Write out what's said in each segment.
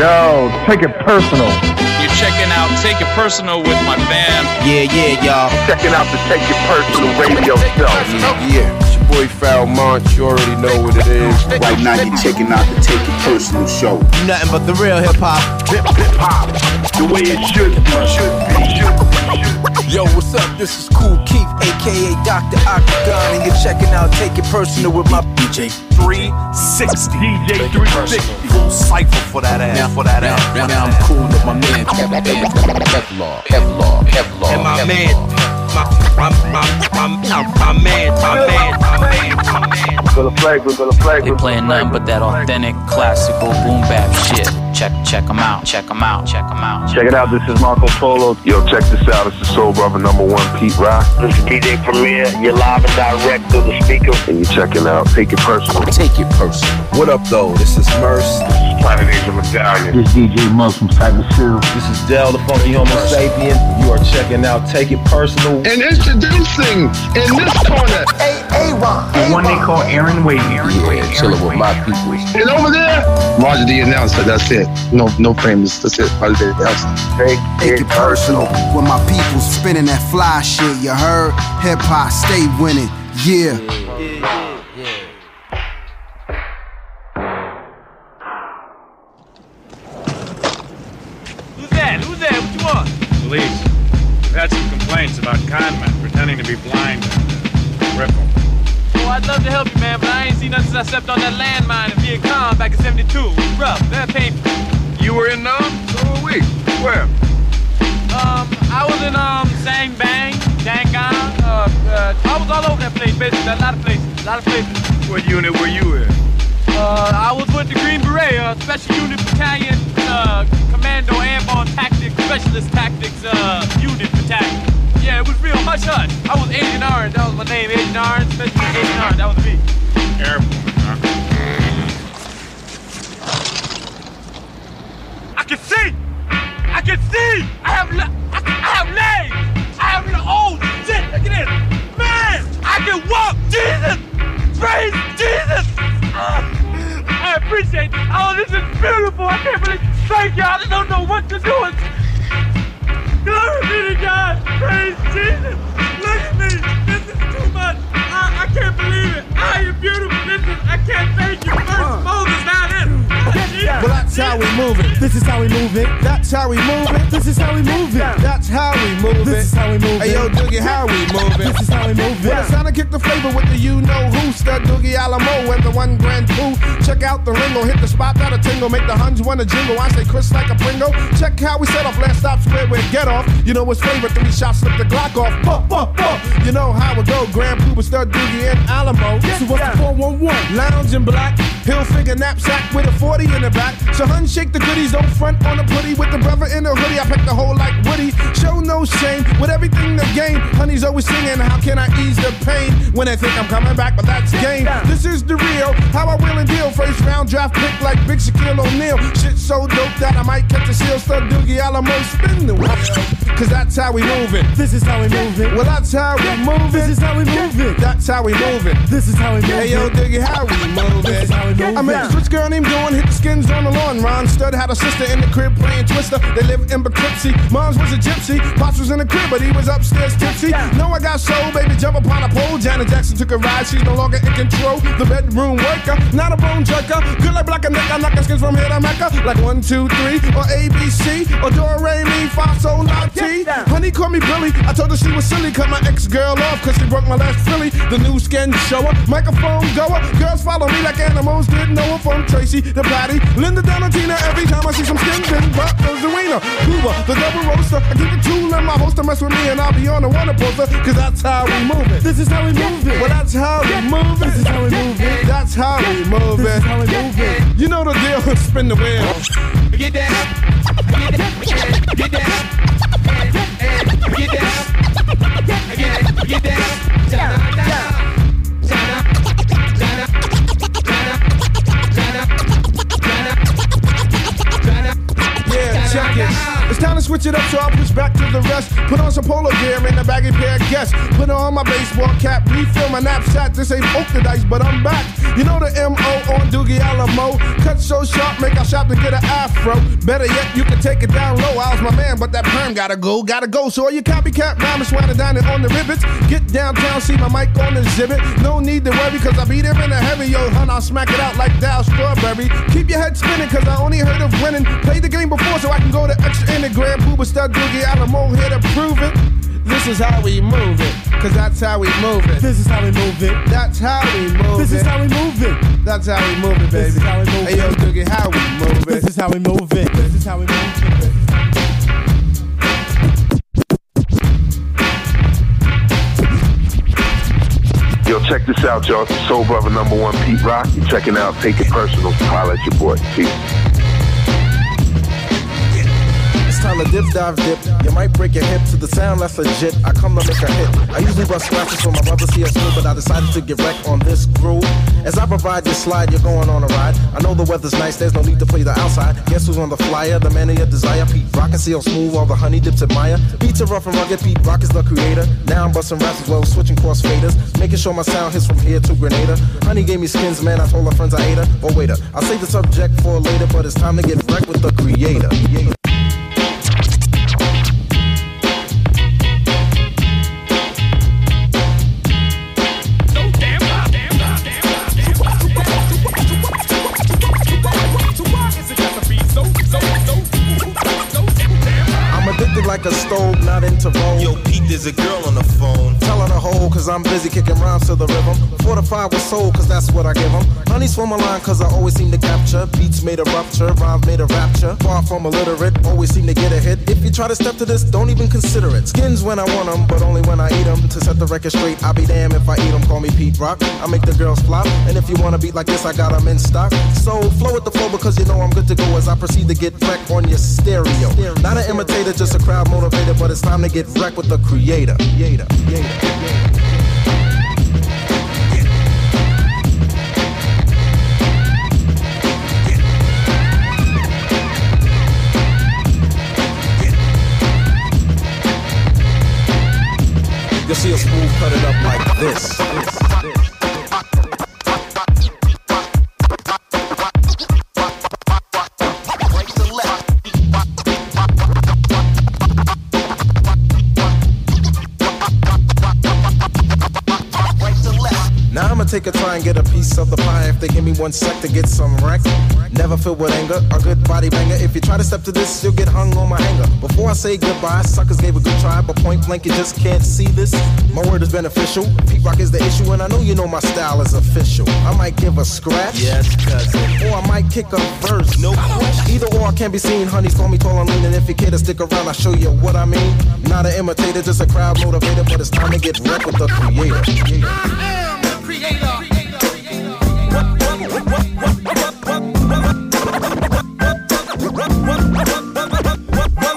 Yo, take it personal. You're checking out Take It Personal with my fam. Yeah, y'all. Checking out the Take It Personal radio show. Yeah. Boy Foul Munch, you already know what it is. Right now you're checking out the Take It Personal show. Nothing but the real hip hop. Hip hop, the way it should be. Yo, what's up? This is Cool Keith, aka Doctor Octagon, and you're checking out Take It Personal with my DJ 360. DJ 360. Full cipher for that ass. Now I'm cool with my man Kev Law. And my man. My man. They playing nothing but that authentic, classical, boom bap shit. Check them out. Check it out. This is Marco Polo. Yo, check this out. This is Soul Brother #1, Pete Rock. This is DJ Premier. You're live and direct through the speaker. And you're checking out Take It Personal. What up, though? This is Merce. This is Planet Angel Medallion. This is DJ Muggs from Cypress Hill. This is Del, the funky homo sapien. You are checking out Take It Personal. And introducing in this corner, A-Ron. The one they call Aaron Wade. Yeah, chilling with my people. And over there, Roger D announced that. That's it. No famous. That's it. Roger D announced it. Take it personal. When my people spinning that fly shit, you heard? Hip hop, stay winning. Yeah. Who's that? What you want? Police. We've had some complaints about con men pretending to be blind and crippled. Oh, I'd love to help you, man, but I ain't seen nothing since I stepped on that landmine in Viet Cong back in '72. It was rough, that painful. You were in Nam? So were we. Where? I was in Sang Bang, Yangon. I was all over that place, basically. A lot of places. What unit were you in? I was with the Green Beret, Special Unit Battalion, Commando Airborne Tactics, Specialist Tactics, Unit Battalion. Yeah, it was real hush. I was Agent Orange, that was my name, Agent Orange, Special Unit Agent Orange, that was me. Airborne, huh? I can see! I have legs! Oh shit, look at this! Man, I can walk! Jesus! Praise Jesus! I appreciate it. Oh, this is beautiful. I can't believe it. Thank y'all. I don't know what to do. Glory be to God. Praise Jesus. Look at me. This is too much. I can't believe it. I am beautiful. I can't thank you. First Moses, now this. Well, that's how we move it. This is how we move it. That's how we move it. This is how we move it. That's how we move it. This is how we move it. Hey, yo, Doogie, how we move it. This is how we move it. Well, it's time to kick the flavor with the you-know-who. Stud Doogie, Alamo, and the one Grand Pooh. Check out the ringo. Hit the spot, not a tingle. Make the Huns want a jingle. I say Chris like a Pringo. Check how we set off. Last stop, square with get off. You know what's favorite. 3 shots, slip the Glock off. Pop, pop, pop. You know how it go. Grand Puba, Stud Doogie, and Alamo. So what's the 411? Lounge in black. Hill figure knapsack with a 40 in the back. So hun shake the goodies, don't front on the putty. With the brother in the hoodie, I pick the whole like Woody. Show no shame, with everything to gain. Honey's always singing, how can I ease the pain? When they think I'm coming back, but that's game. This is the real, how I will and deal. First round draft pick like big Shaquille O'Neal. Shit so dope that I might catch a seal. Stud Doogie, Alamo, spin the wheel. Cause that's how we move it. This is how we move it. Well, that's how we move it. This is how we move it. That's how we move it. This is how we move it. Hey, yo, Doogie, how we move it. I met a switch girl named Dawn, hit the skins on the lawn. Ron Stud had a sister in the crib playing Twister. They lived in Poughkeepsie. Mom's was a gypsy. Pops was in the crib, but he was upstairs tipsy. No, I got soul, baby, jump upon a pole. Janet Jackson took a ride, she's no longer in control. The bedroom worker, not a bone jerker. Good like black and neck, I knock skins from here to Mecca. Like 1, 2, 3, or ABC, or Do Re Mi Fa Sol La Ti. Honey called me Billy, I told her she was silly. Cut my ex-girl off, cause she broke my last filly. The new skin shower, microphone goer. Girls follow me like animals. Didn't know her from Tracy, the Patty, Linda Donatina. Every time I see some skin, then pop the Zarina, Hoover, the double roaster. I keep the tool in my holster, mess with me, and I'll be on the Wanda poster. Cause that's how we move it. This is how we move it. Well, that's how we move it. This is how we move it. That's how we move it. This is how we move it. You know the deal, spin the wheel. Get down, get down, get down, get down, get down, get down. Check it. It's time to switch it up, so I'll push back to the rest. Put on some polo gear and a baggy pair of Guess. Put on my baseball cap, refill my knapsack. This ain't Oak the Dice, but I'm back. You know the M.O. on Doogie Alamo. Cut so sharp, make a shop to get an afro. Better yet, you can take it down low. I was my man, but that perm gotta go. So all you copycat rhymers, wanna dine it on the rivets. Get downtown, see my mic on the exhibit. No need to worry, cause I beat him in a heavy. Yo, hun, I'll smack it out like Dallas Strawberry. Keep your head spinning, cause I only heard of winning. Played the game before, so I can go to extra in the Grand Puba, Stud Doogie, Alamo here to prove it. This is how we move it, cause that's how we move it. This is how we move it. That's how we move it. This is how we move it. That's how we move it, baby. This is how we move it. Hey, yo, Doogie, how we move it. This is how we move it. This is how we move it. Yo, check this out, y'all. It's the soul brother number one, Pete Rock. You're checking out Take It Personal. Holla at your boy, Pete. Time to dip, dive, dip. You might break your hip to the sound that's legit. I come to make a hit. I usually bust scratches for my brother C.L. Smooth, but I decided to get wrecked on this groove. As I provide your slide, you're going on a ride. I know the weather's nice, there's no need to play the outside. Guess who's on the flyer? The man of your desire. Pete Rock and C.L. Smooth, all the honey dips admire. Beats are rough and rugged, Pete Rock is the creator. Now I'm busting raps as well, switching cross faders. Making sure my sound hits from here to Grenada. Honey gave me skins, man, I told her friends I ate her. But waiter, I'll save the subject for later, but it's time to get wrecked with the creator. Like a stove, not into roll. Yo, Pete, there's a girl on the phone. Tell her to hold, cause I'm busy kicking rhymes to the rhythm. Fortified with soul, cause that's what I give them. Honey's from a line, cause I always seem to capture. Beats made a rupture, rhymes made a rapture. Far from illiterate, always seem to get a hit. If you try to step to this, don't even consider it. Skins when I want them, but only when I eat them. To set the record straight, I'll be damned if I eat them. Call me Pete Rock, I make the girls flop. And if you wanna beat like this, I got them in stock. So flow with the flow, because you know I'm good to go. As I proceed to get wrecked on your stereo. Not an imitator, just a crowd motivated, but it's time to get wrecked with the creator. You'll see a smooth cut it up like this. Take a try and get a piece of the pie. If they give me 1 sec to get some wreck. Never filled with anger, a good body banger. If you try to step to this, you'll get hung on my hanger. Before I say goodbye, suckers gave a good try, but point blank, you just can't see this. My word is beneficial. Pete Rock is the issue, and I know you know my style is official. I might give a scratch, yes, cousin, or I might kick a verse. No question. Either or, I can't be seen. Honeys call me tall and lean, and if you care to stick around, I'll show you what I mean. Not an imitator, just a crowd motivator, but it's time to get wrecked with the creator. Well,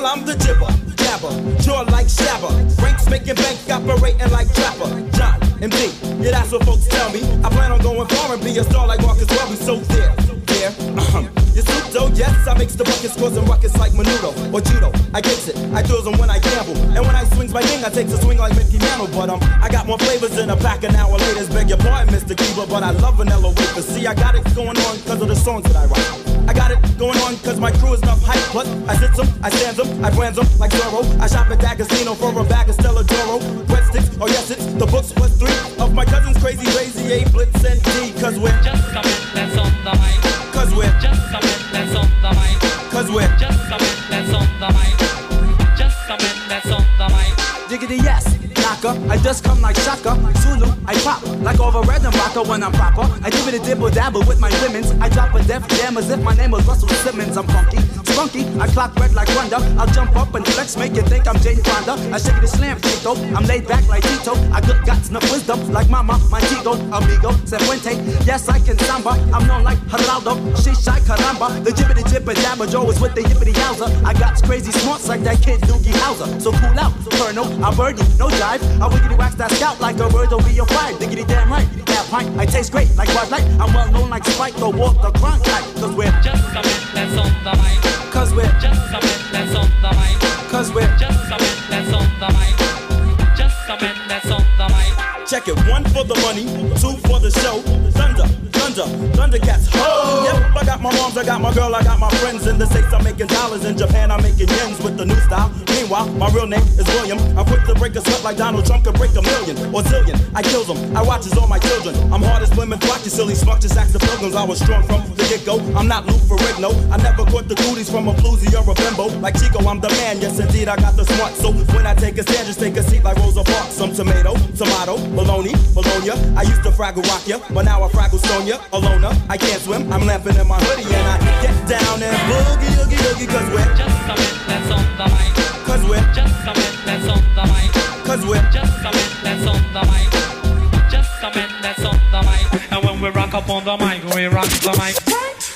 I'm the jibber, jabber, jaw like shabber. Ranks making bank, operating like trapper. John and B, yeah, that's what folks tell me. I plan on going far and be a star like Marcus Welby. So there, you see, though, yes, I mix the buckets, causing rockets like Menudo or Cheeto. I get it, I throw them when I gamble. And when I swings my thing, I take a swing like Mickey Mantle. But I got more flavors in a pack an hour later. Beg your pardon, Mr. Keebler, but I love vanilla wafers. See, I got it going on because of the songs that I write. I got it going on cause my crew is enough hype. Plus I sits them, I stands them, I brands them like Zorro. I shop at that casino for a bag of Stella Doro. Wet sticks, oh yes it's the books plus 3 of my cousin's crazy lazy A Blitz and D. Cause we're just a bit that's on the mic. Cause we're just a bit that's on the mic. Cause we're just a bit that's on the mic. Just a bit that's on the mic. Diggity yes. I just come like Shaka, Zulu, I pop like over Redman rocker when I'm proper. I give it a dibble-dabble with my women's. I drop a death jam as if my name was Russell Simmons. I'm funky, spunky, I clock red like Wanda. I'll jump up and flex, make you think I'm Jane Fonda. I shake it a slam, Tito, I'm laid back like Tito. I got enough wisdom like Mama, my Chico, Amigo, Sefuente. Yes, I can samba, I'm known like Geraldo, Shisha, Caramba. The jibbity-jibba-dabba, Joe is with the yippity-yowza. I got crazy smarts like that kid Doogie Howser. So cool out, Colonel, I burn you, no jive. I wiggity wax that scout like a bird over your five. Diggity damn right, that pint. I taste great like white light. I'm well known like Spike, the walk, the crunk type. Cause we're just a bit that's on the mic. Cause we're just a bit that's on the mic. pocket. One for the money, two for the show. Thunder, thunder, thundercats. Ho! Yep, I got my moms, I got my girl, I got my friends. In the States, I'm making dollars. In Japan, I'm making yens with the new style. Meanwhile, my real name is William. I'm quick to break a sweat like Donald Trump could break a million or zillion. I kills them, I watches all my children. I'm hard as women flock, you silly smuck, just ask the pilgrims. I was strong from the get-go. I'm not Lou Ferrigno. I never caught the cooties from a floozy or a bimbo. Like Chico, I'm the man, yes indeed, I got the smart. So when I take a stand, just take a seat like Rosa Parks. Some tomato, tomato, bologna, bologna. I used to fraggle rock ya, but now I fraggle stone ya. Alona, I can't swim, I'm lamping in my hoodie. And I get down and boogie, oogie, oogie. Cause we're just a man that's on the mic. Cause we're just a man that's on the mic. Cause we're just a man that's on the mic. Just a man that's on the mic. And when we rock up on the mic, we rock the mic.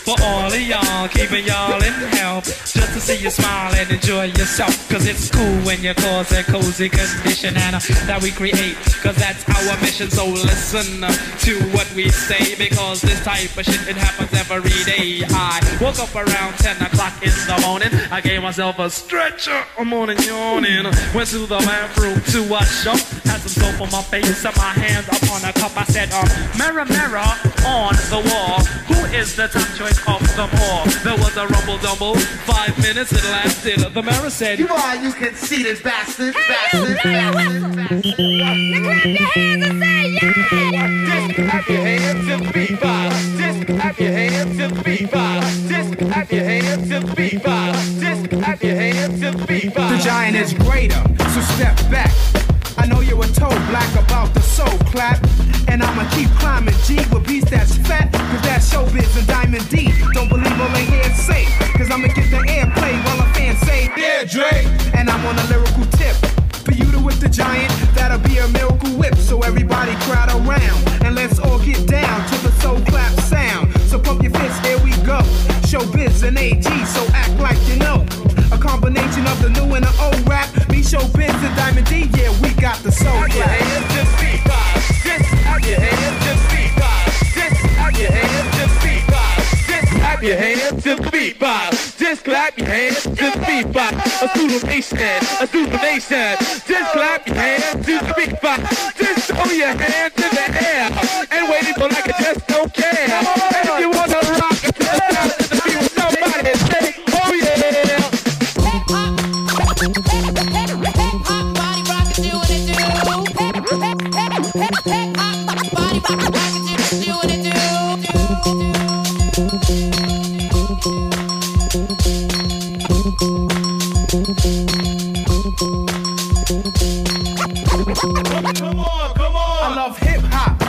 For all of y'all, keeping y'all in health. Just to see you smile and enjoy yourself. Cause it's cool when you cause a cozy condition. And that we create, cause that's our mission. So listen to what we say. Because this type of shit, it happens every day. I woke up around 10 o'clock in the morning. I gave myself a stretcher, a morning yawning. Went to the bathroom to a shop. Had some soap on my face and my hands up on a cup. I said, mirror, mirror on the wall, who is the top choice of them all? There was a rumble-dumble, 5 minutes it lasted. The mirror said, you are, you can see this bastard, bastard, bastard, bastard. You clap your hands and say, yeah! Just clap your hands to the beat vibe. Just clap your hands to the beat vibe. Just clap your hands to the beat vibe. Just clap your hands to the beat vibe. The giant is greater, so step back. I know you were told black about the soul clap. And I'ma keep climbing G with beats that's fat. Cause that's Showbiz and Diamond D. Don't believe all they hear say. Cause I'ma get the airplay while a fan say, yeah, Dre. And I'm on a lyrical tip. For you to whip the giant, that'll be a miracle whip. So everybody crowd around. And let's all get down to the soul clap sound. So pump your fists, here we go. Showbiz and AG, so act like you know. A combination of the new and the old rap. Me, Showbiz and Diamond D, yeah, we got the soul clap. Out your hands to beat vibes. Just out your hands to beat vibes. Just out your hands to beat vibes. Just clap your hands to beat vibes. Just clap your hands to beat vibes. A superstation, a superstation. Just clap your hands to beat vibes. Just throw your hands in the air and waiting for like I just don't care. And if you wanna rock, just out to be with somebody and say, oh yeah. I love hip hop,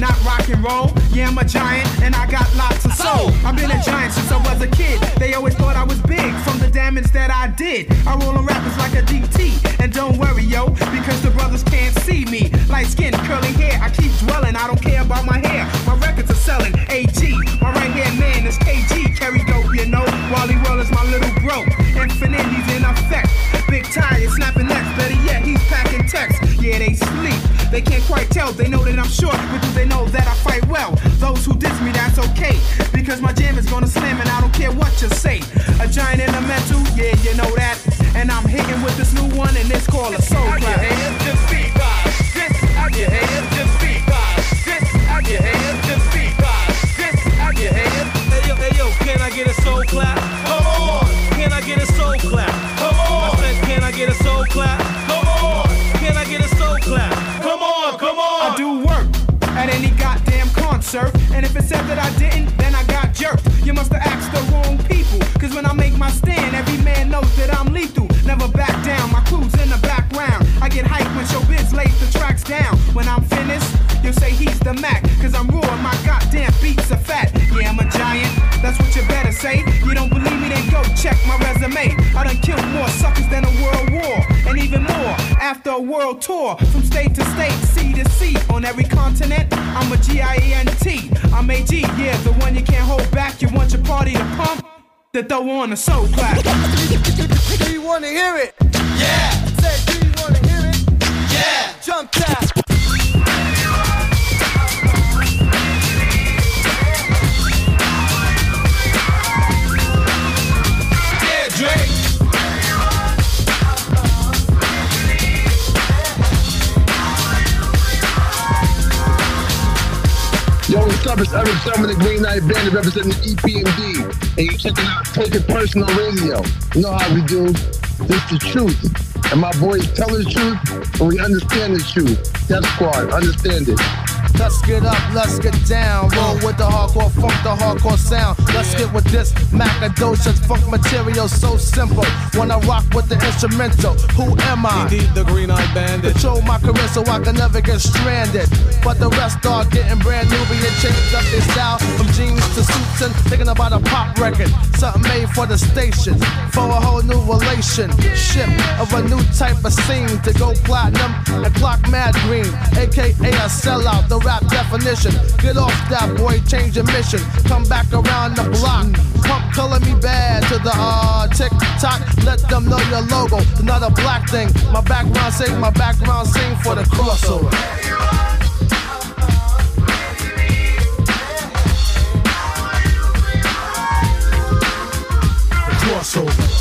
not rock and roll. Yeah, I'm a giant and I got lots of soul. I've been a giant since I was a kid. They always thought I was big from the damage that I did. I roll on rappers like a DT. And don't worry, yo, because the brothers can't see me. Light skin, curly hair, I keep dwelling. I don't care about my hair. My records are selling. AG, my right hand man is KG. Carry dope, you know. Wally World is my little bro. Infinite, he's in effect. Big tire, snapping necks. Better yet, he's packing texts. Yeah, they sleep. They can't quite tell. They know that I'm short, but do they know that I fight well? Those who diss me, that's okay, because my jam is gonna slam and I don't care what you say. A giant in a mental, yeah, you know that. And I'm hitting with this new one and it's called a soul clap. Just out your hands to beat vibes. Just out your hands to beat vibes. Just out your hands to beat vibes. Just out your hands. Hey yo, can I get a soul clap? Come on. Can I get a soul clap? Come on. I said, can I get a soul clap? Come on. Can I get a soul clap? Come on, come on. I do work at any goddamn concert. And if it said that I didn't, then I got jerked. You must have asked the wrong people. Cause when I make my stand, every man knows that I'm lethal. Never back down, my crew's in the background. I get hyped when Showbiz lays the tracks down. When I'm finished, you'll say he's the Mac. Cause I'm raw and my goddamn beats are fat. Yeah, I'm a giant, that's what you better say. You don't believe me, then go check my resume. I done killed more suckers than a world war. And even more, after a world tour. From state to state, sea to sea. On every continent, I'm a G-I-E-N-T. I'm A-G, yeah, the one you can't hold back. You want your party to pump? That throw on a soul clap. Do you wanna hear it? Yeah. Say, do you wanna hear it? Yeah. Jump tap. Yeah, Drake. Service, Eric Thurman, the Green Knight Band, representing the EPMD. And you checking out Take It Personal Radio. You know how we do. This the truth. And my boys tell the truth, but we understand the truth. Death Squad, understand it. Let's get up, let's get down. Roll with the hardcore funk, the hardcore sound. Let's get with this Macadocious funk material, so simple. When I rock with the instrumental, who am I? Indeed, the Green Eyed Bandit. Control my career so I can never get stranded. But the rest are getting brand new, being changed up their style. From jeans to suits and thinking about a pop record. Something made for the station, for a whole new relationship of a new type of scene. To go platinum and clock mad green, aka a sellout. The rap definition. Get off that boy, change your mission. Come back around the block. Pump color me bad to the tick tock. Let them know your logo. Another black thing. My background sing for the crossover. Crossover.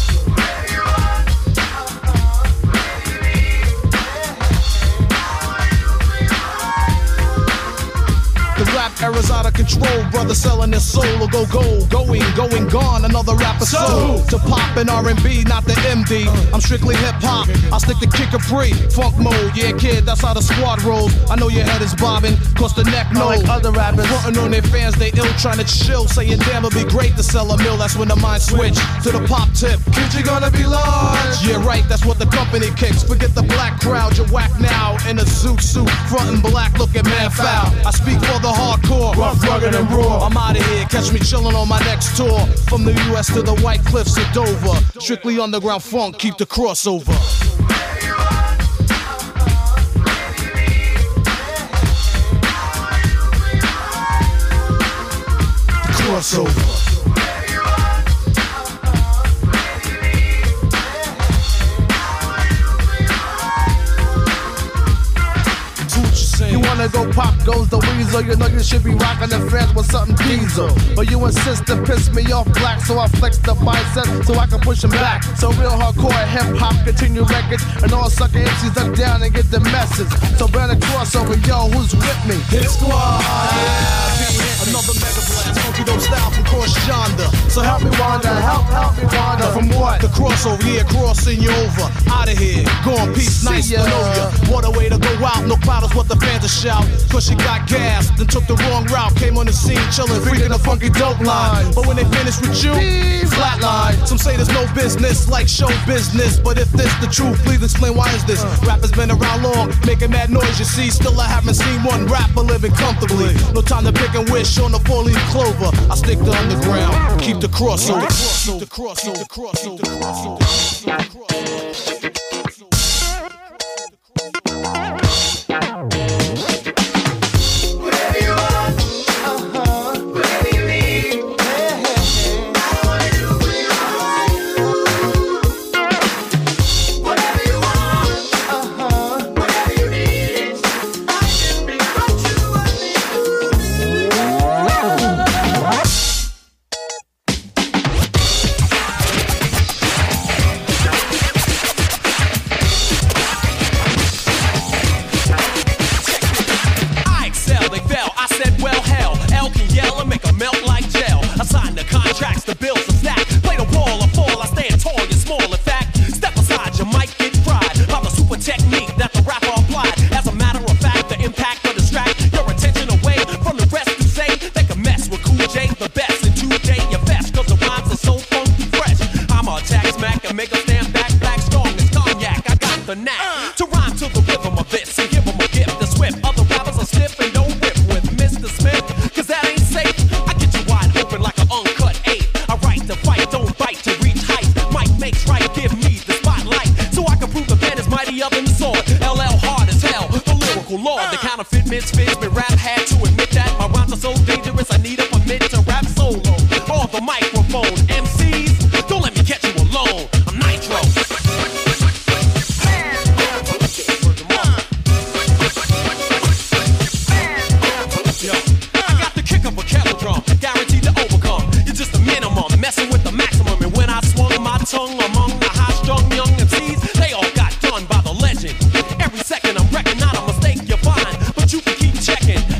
Era's out of control, brother selling his soul. Or go gold, going gone, another rapper sold. To pop and R&B, not the MD. I'm strictly hip-hop, I stick to kick-a-free. Funk mode, yeah kid, that's how the squad rolls. I know your head is bobbing, cause the neck no. Like other rappers, frontin' on their fans, they ill, trying to chill. Saying damn, it'd be great to sell a mill. That's when the mind switch to the pop tip. Kid, you gonna be large. Yeah right, that's what the company kicks. Forget the black crowd, you're whack now. In a suit, frontin' black, looking man foul. I speak for the hardcore. Rough, rugged, and raw. I'm out of here. Catch me chillin' on my next tour. From the U.S. to the White Cliffs of Dover. Strictly underground funk. Keep the crossover. Crossover. Go pop goes the weasel. You know you should be rocking the fans with something diesel, but you insist to piss me off black. So I flex the biceps so I can push them back. So real hardcore hip hop continue records. And all sucker MCs duck down and get the message. So better crossover, yo, who's with me? Hit squad. Another mega blast, funky dope style from cross yonder. So help me Wanda, help me Wanda. From what? The crossover, yeah, crossing you over. Out of here, gone, peace, nice to know ya. What a way to go out, no cloud is what the fans are shouting. Cause she got gas, then took the wrong route. Came on the scene chillin', freakin' a funky dope line. But when they finish with you, flatline. Some say there's no business like show business, but if this the truth, please explain why is this. Rappers been around long, making mad noise, you see. Still I haven't seen one rapper living comfortably. No time to pick and wish on the four-leaf clover. I stick to underground, keep the crossover. Keep the crossover, keep the crossover, keep the crossover, keep the crossover.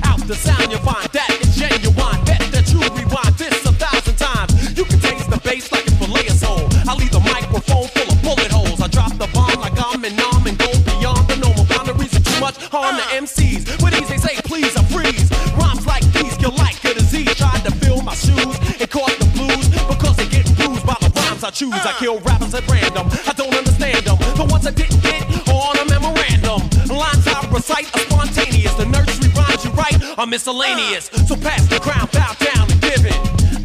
Out choose. I kill rappers at random. I don't understand them. The ones I didn't get on a memorandum. Lines I recite are spontaneous. The nursery rhymes you write are miscellaneous. So pass the crown, bow down and give it.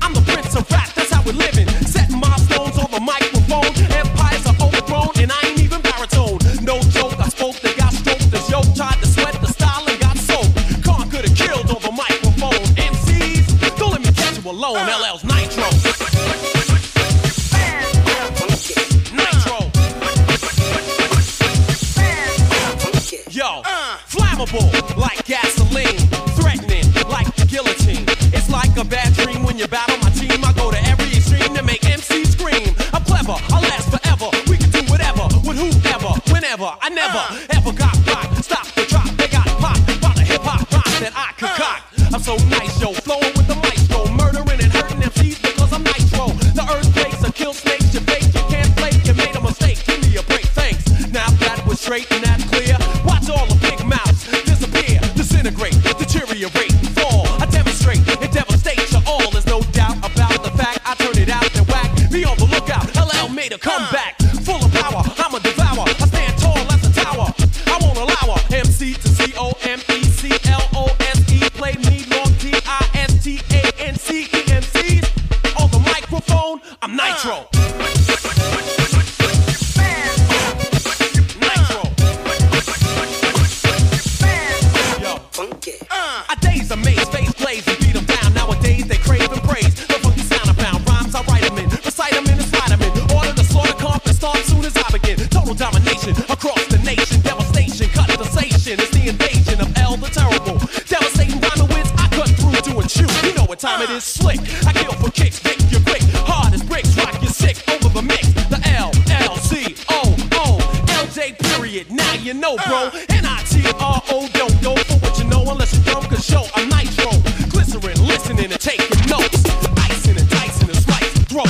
I'm the prince of rap, that's how we're living. Setting milestones on the microphone. Empires are overthrown and I ain't even baritone. No joke, I spoke, they got stroked. The joke tried to sweat the style and got soaked. Khan could have killed on the microphone. MCs, don't let me catch you alone. LL's Nitro. Like gasoline, threatening like the guillotine. It's like a bad dream when you battle my team. I go to every extreme to make MC scream. I'm clever, I'll last forever. We can do whatever, with whoever, whenever. I never ever got rocked. Stop the drop, they got popped by the hip hop rock that I concoct. I'm so nice, yo, flowing with the maestro, murdering and hurting MCs because I'm nitro. The earth breaks, I kill snakes, you bake, you can't play, you made a mistake. Give me a break, thanks. Now that was straight and that's clear. Watch all the big mouths disappear, disintegrate, deteriorate, fall. I demonstrate, it devastates you all. There's no doubt about the fact I turn it out and whack. Be on the lookout, LL made a comeback. Full of power, I'm a devourer. I stand tall as a tower. I won't allow a MC to C-O-M-E-C-L-O-S-E. Play me, long T-I-S-T-A-N-C-E-M-C's. On the microphone, I'm Nitro. Across the nation, devastation, cut the station. It's the invasion of L the Terrible. Devastating rhymes, I cut through doing shoot. You know what time it is, slick. I kill for kicks, make you quick. Hard as bricks, rock you sick. Over the mix, the LLCOO LJ period. Now you know, bro. NITRO, don't go for what you know unless you're dumb. Cause yo, I'm Nitro. Glycerin, listening and taking notes. Icing and dicing and slice and throw.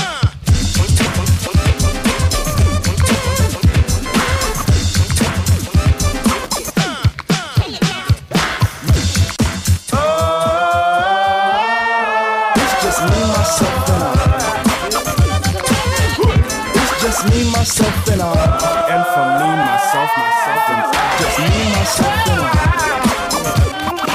Myself and I, and for me, myself and I, just me, myself and I. Something about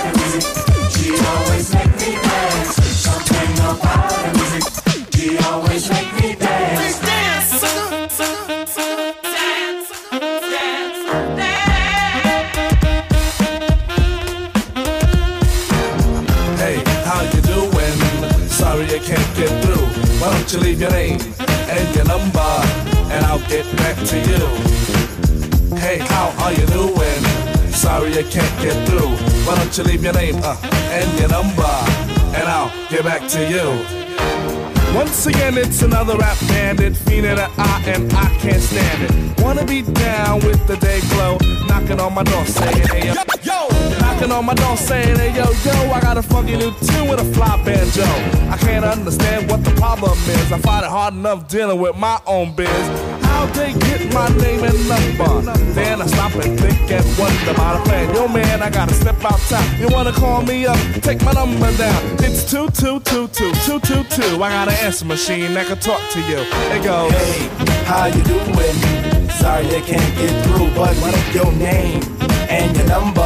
the music, she always make me dance. Something about the music, she always make me dance. Dance, dance, dance, dance. Hey, how you doing? Sorry I can't get through. Why don't you leave your name and your number, and I'll get back to you. Hey, how are you doing? Sorry I can't get through. Why don't you leave your name and your number, and I'll get back to you. Once again, it's another rap bandit, fiending an eye, and I can't stand it. Wanna be down with the day glow, knocking on my door, saying hey yo. Knocking on my door saying, hey yo, yo, I got a funky new tune with a fly banjo. I can't understand what the problem is. I find it hard enough dealing with my own biz. How'd they get my name and number? Then I stop and think and wonder about a plan. Yo man, I gotta step outside. You wanna call me up? Take my number down. It's 2222222. I got an answer machine that can talk to you. It goes, hey, how you doing? Sorry I can't get through, but what is your name and your number?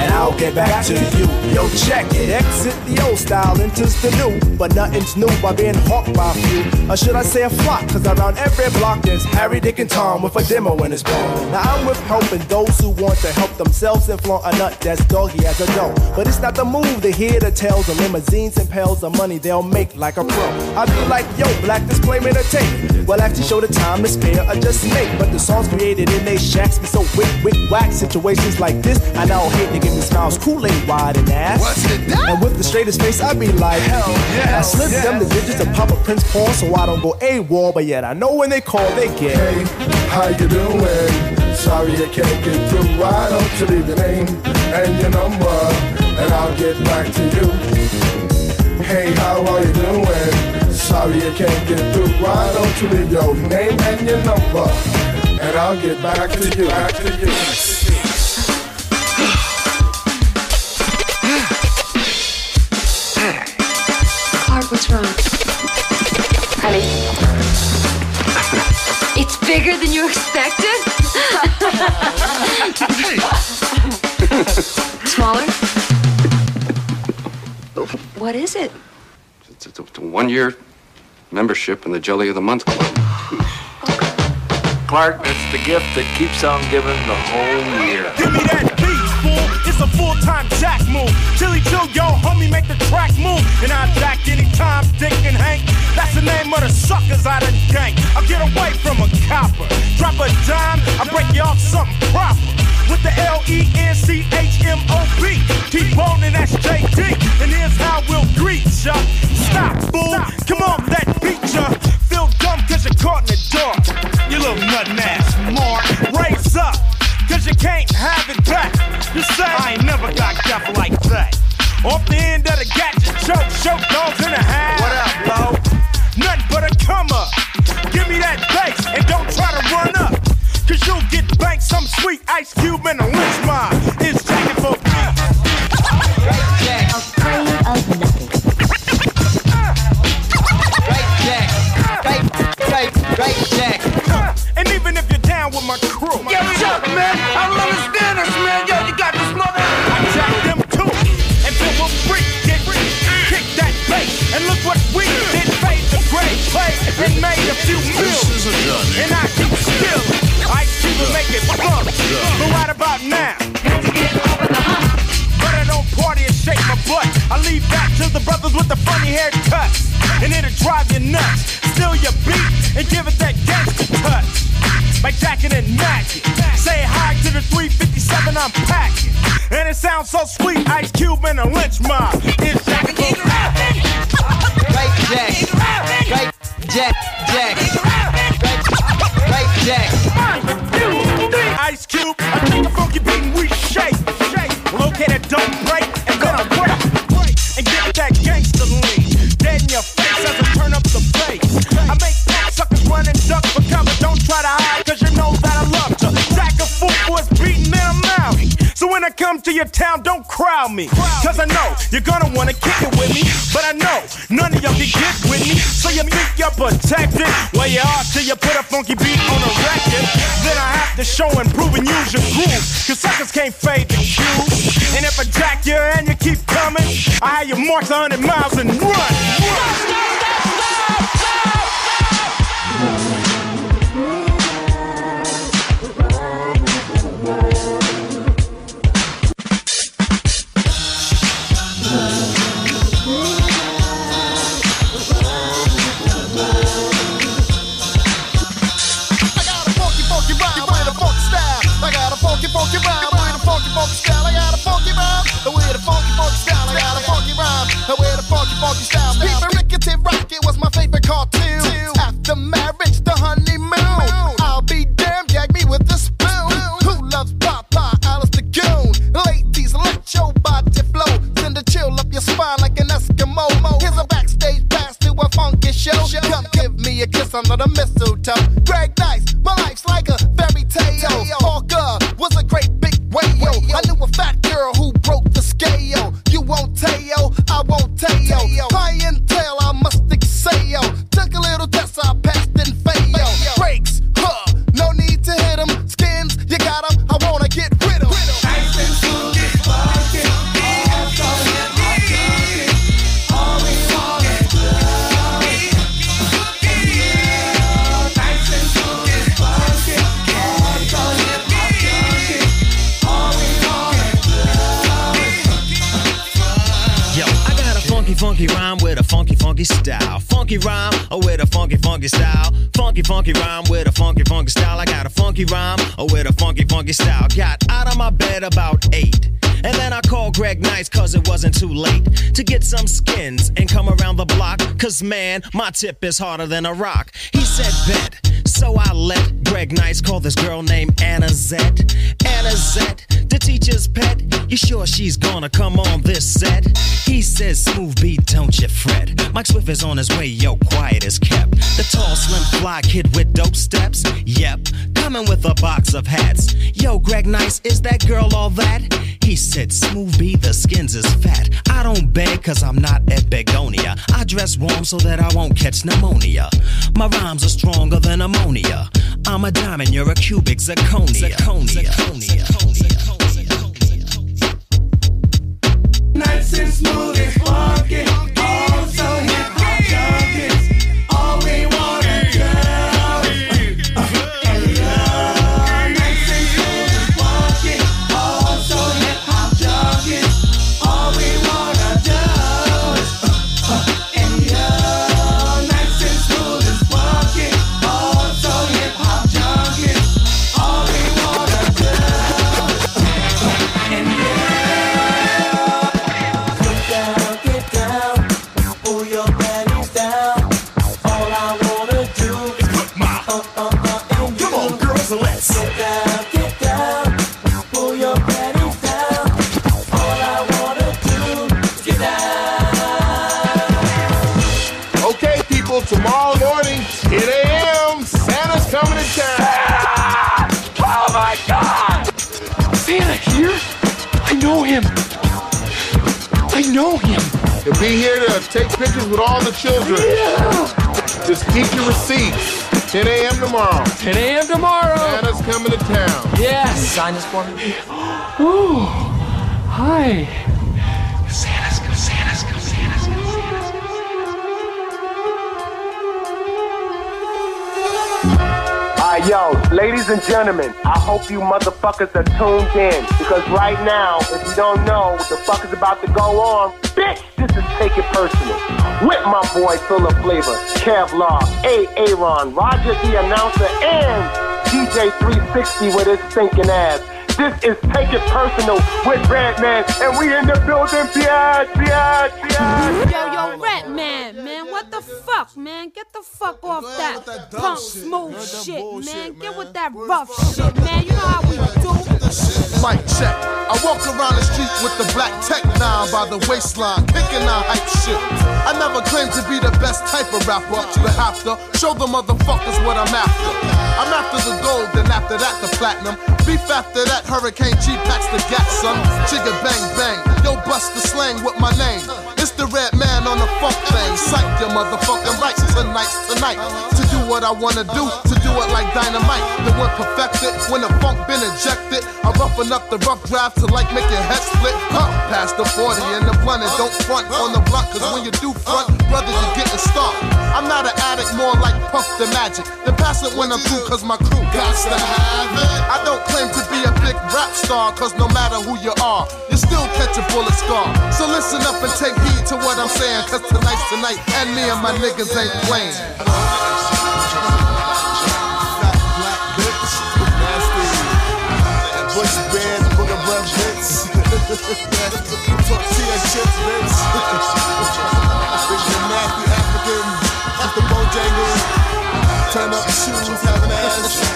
And I'll get back to you. Yo, check it. Exit the old style, enters the new. But nothing's new by being hawked by a few. Or should I say a flock? Cause around every block there's Harry, Dick, and Tom with a demo in his bone. Now I'm with helping those who want to help themselves and flaunt a nut that's doggy as a dough. But it's not the move to hear the tales of limousines and pails of money they'll make like a pro. I be like, yo, black display made a tape. Well, actually show the time to spare or just make. But the songs created in they shacks be so wick, whack. Situations like this, I now hate to get. And smiles Kool-Aid wide and ass. What's it that? And with the straightest face, I be like, hell yeah. I slip them the digits and pop a Prince porn so I don't go AWOL. But yet I know when they call, they get. Hey, how you doing? Sorry I can't get through. Why don't you leave your name and your number, and I'll get back to you. Hey, how are you doing? Sorry I can't get through. Why don't you leave your name and your number, and I'll get back to you. Back to you. Honey, it's bigger than you expected? Smaller? What is it? It's a one-year membership in the Jelly of the Month Club. Clark, it's the gift that keeps on giving the whole year. Give me that beach, fool. It's a full-time jack move. Chili chill, yo, homie, make the track move. And I jack anytime, Dick and Hank. That's the name of the suckers I done gang. I get away from a copper. Drop a dime, I break you off something proper. With the L-E-N-C-H-M-O-B. Keep boning, that's J.D. And here's how we'll greet ya. Stop, fool. Come on, that beat ya. Feel dumb cause you're caught in the dark. You little nut ass mark. Raise up, cause you can't have it back. You say, I ain't never got gaffer like that. Off the end of the gadget choke, choke dogs in the half. What up, bro? Nothing but a come up. Give me that bass and don't try to run up. Cause you'll get banked, some sweet Ice Cube and a lynch mob. It's taking for me. Afraid of nothing. Right Jack. And even if you're down with my crew. Yo, Chuck, man, I don't understand this, man. Yo, you got this mother. I jack them too. And then we'll freak, get free. Kick that bass. And look what we did. Fade the great play. And made a few moves. And I keep still. I keep making fun. But right about now. Got to get over the hump. But I don't party and shake my butt. I leave that to the brothers with the funny haircuts. And it'll drive you nuts. Steal your beat and give it that gangster touch. Like Jackin' and Mackin'. Say hi to the 357 I'm packing. And it sounds so sweet, Ice Cube and a lynch mob. It's Jackin' and Mackin'. Right Jack. Right Jack. Jack. Right Jack. 1, 2, 3. Ice Cube, I think a funky beat and we shake. Locate that don't break and then I break. And get that gangster lean. Dead in your face as I turn up the bass. I make that suckers run and duck for cover. Don't try to hide, cause you know that I love to. Jack a fool who is beating in a Maui. So when I come to your town, don't crowd me. Cause I know you're gonna wanna kick it with me. But I know none of y'all can get with me. So you make your protected. Where you are till you put a funky beat on a record. Then I have to show and prove and use your groove. Cause suckers can't fade the cues. And if I jack you and you keep coming, I have you march 100 miles and run. Funky rhyme with a funky funky style. I got a funky rhyme with a funky funky style. Got out of my bed about 8, and then I called Greg Nice cause it wasn't too late to get some skins and come around the block. Cause man, my tip is harder than a rock. He said bet, so I let Greg Nice call this girl named Anna Zette. Anna Zette, the teacher's pet. You sure she's gonna come on this set? He says, smooth beat, don't you fret. Mike Swift is on his way, yo, quiet is kept. The tall, slim, fly kid with dope steps. Yep, coming with a box of hats. Yo, Greg Nice, is that girl all that? He said, smooth beat, the skins is fat. I don't beg, cause I'm not at Begonia. I dress warm so that I won't catch pneumonia. My rhymes are stronger than ammonia. I'm a diamond, you're a cubic zirconia. Nice and smooth as walking, oh so hip hop junkies. All we wanna do is love. Nice and smooth as walking, oh so hip hop junkies. All we wanna do is love. Nice and smooth as walking, oh so hip hop junkies. All we wanna do is Okay, people, tomorrow morning, 10 a.m., Santa's coming to town. Oh, my God. Santa here? I know him. I know him. He'll be here to take pictures with all the children. Just keep your receipts. 10 a.m. tomorrow. 10 a.m. tomorrow. Santa's coming to town. Yes. Sign this for me. Ooh. Hi. Santa's good. Santa's good. Santa's good. Santa's good. Yo, ladies and gentlemen, I hope you motherfuckers are tuned in, because right now, if you don't know what the fuck is about to go on, bitch, this is Take It Personal. With my boy, Full of Flavor, Kev Law, Aaron, Roger D, announcer, and DJ 360 with his stinking ass. This is Take It Personal with Redman, and we in the building, bitch. Yo, Redman, man, what the fuck, man? Get the fuck off that punk smooth shit, man. Get with that rough shit, man. You know how we do. Mic check. I walk around the street with the black tech nine by the waistline, kicking on hype shit. I never claimed to be the best type of rapper, but have to show the motherfuckers what I'm after. I'm after the gold, then after that the platinum. Beef after that, Hurricane G packs the gas, son. Chigga bang bang, yo bust the slang with my name. It's the red man on the funk thing. Psych your motherfucking rights, tonight's tonight. To do what I wanna do, to do it like dynamite. Then when perfected, when the funk been injected, I roughen up the rough draft to like make your head split. Cut past the 40 and the blunt and don't front on the block. Cause when you do front, brother, you getting stopped. I'm not an addict, more like Puff the Magic. Then pass it when I'm through, cause my crew gots to have it. I don't claim to be a big rap star, cause no matter who you are, you still catch a bullet scar. So listen up and take heed to what I'm saying, cause tonight's tonight, and me and my niggas ain't playing. Turn up shoes, have an ass.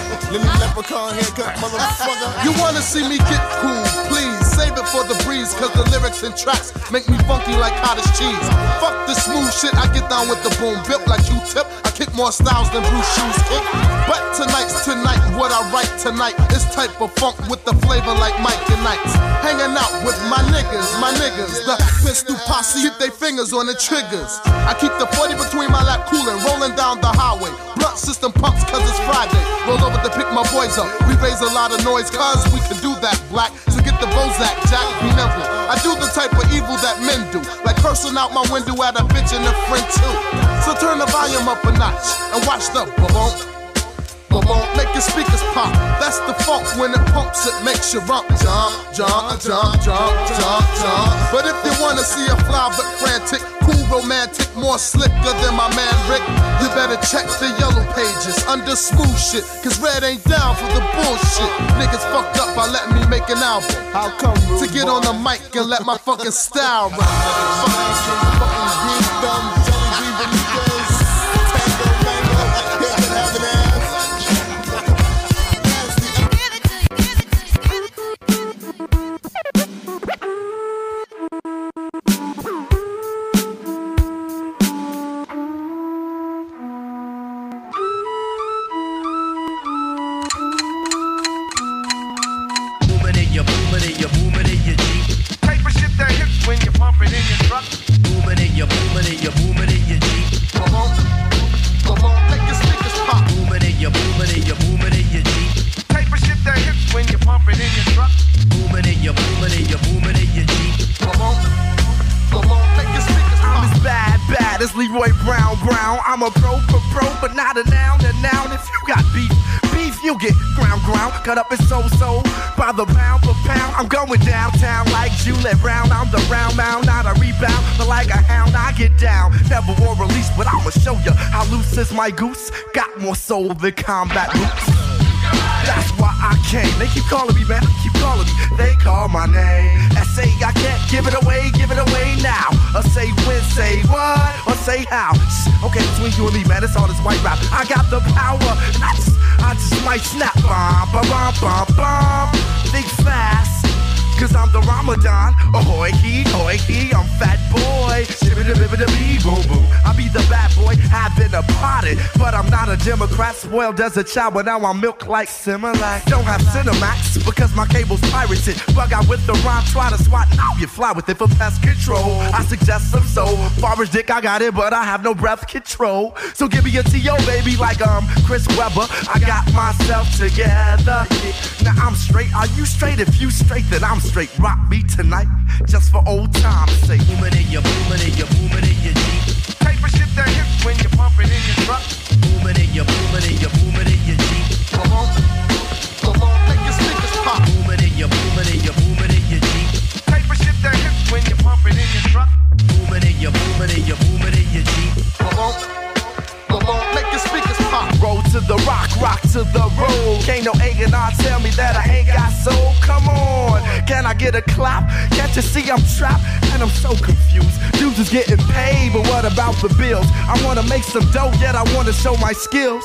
Leprechaun haircut, motherfucker. You wanna see me get cool, please save it for the breeze, cause the lyrics and tracks make me funky like cottage cheese. Fuck the smooth shit, I get down with the boom bip like Q-Tip. I kick more styles than Bruce Shoes kick. But tonight's tonight, what I write tonight is type of funk with the flavor like Mike and Knights. Hanging out with my niggas, the pistol posse, hit they fingers on the triggers. I keep the 40 between my lap cooling, rolling down the highway. Blunt system pumps cause it's Friday. Roll over the pick my boys up, we raise a lot of noise cause we can do that black, so get the Bozak, Jack, be Neville. I do the type of evil that men do, like cursing out my window at a bitch and a friend too. So turn the volume up a notch and watch the ba-bonk, ba-bonk, make your speakers pop. That's the funk, when it pumps it makes you rump. Jump. But if you wanna see a fly but frantic, cool romantic, more slicker than my man Rick, you better check the yellow pages under smooth shit, cause Red ain't down for the bullshit. Niggas fucked up by letting me make an album. How come to get on the mic and let my fucking style ride? Booming in your Jeep. Type of shit that hits when you're pumping in your truck. Booming in your booming in your booming. Leroy Brown, Brown. I'm a pro for pro, but not a noun, a noun. If you got beef, beef, you get ground, ground. Cut up and so-so by the pound for pound. I'm going downtown like Juliet Brown. I'm the round mound, not a rebound, but like a hound, I get down. Never wore release, but I'ma show ya how loose is my goose. Got more soul than combat boots. That's why I came. They keep calling me, man. They keep calling me. They call my name. I say I can't give it away now. I say when, say what, or say how. Okay, between you and me, man, it's all this white rap. I got the power, and I just might snap. Bomb, bomb, bomb, bomb. Think fast, 'cause I'm the Ramadan. Ahoy he, I'm fat boy. Boom, boom. I be the bad boy, I've been a potted, but I'm not a Democrat. Spoiled as a child, but now I'm milk like Similac. Don't have Cinemax because my cable's pirated. Bug out with the rhyme, try to swat, and I'll get fly with it for pest control. I suggest some so. Farmer's dick, I got it, but I have no breath control. So give me a T.O., baby, like Chris Webber. I got myself together. Now I'm straight, are you straight? If you straight, then I'm straight. Rock me tonight, just for old time's sake. Boomin' in your, boomin' in your, boomin' in your Jeep. Type of shit that hits when you're pumping in your truck. Boomin' in your, boomin' in your, boomin' in your Jeep. Come on, come on, make your speakers pop. Boomin' in your, boomin' in your, boomin' in your Jeep. Type of shit that hits when you're pumping in your truck. Boomin' in your, boomin' in your, boomin' in your Jeep. Come on, come on, make your speakers pop. Roll to the rock, rock to the road. Can't no A&R tell me that I ain't got soul. Come on, can I get a clap? Can't you see I'm trapped? And I'm so confused. Dudes is getting paid, but what about the bills? I wanna make some dough, yet I wanna show my skills.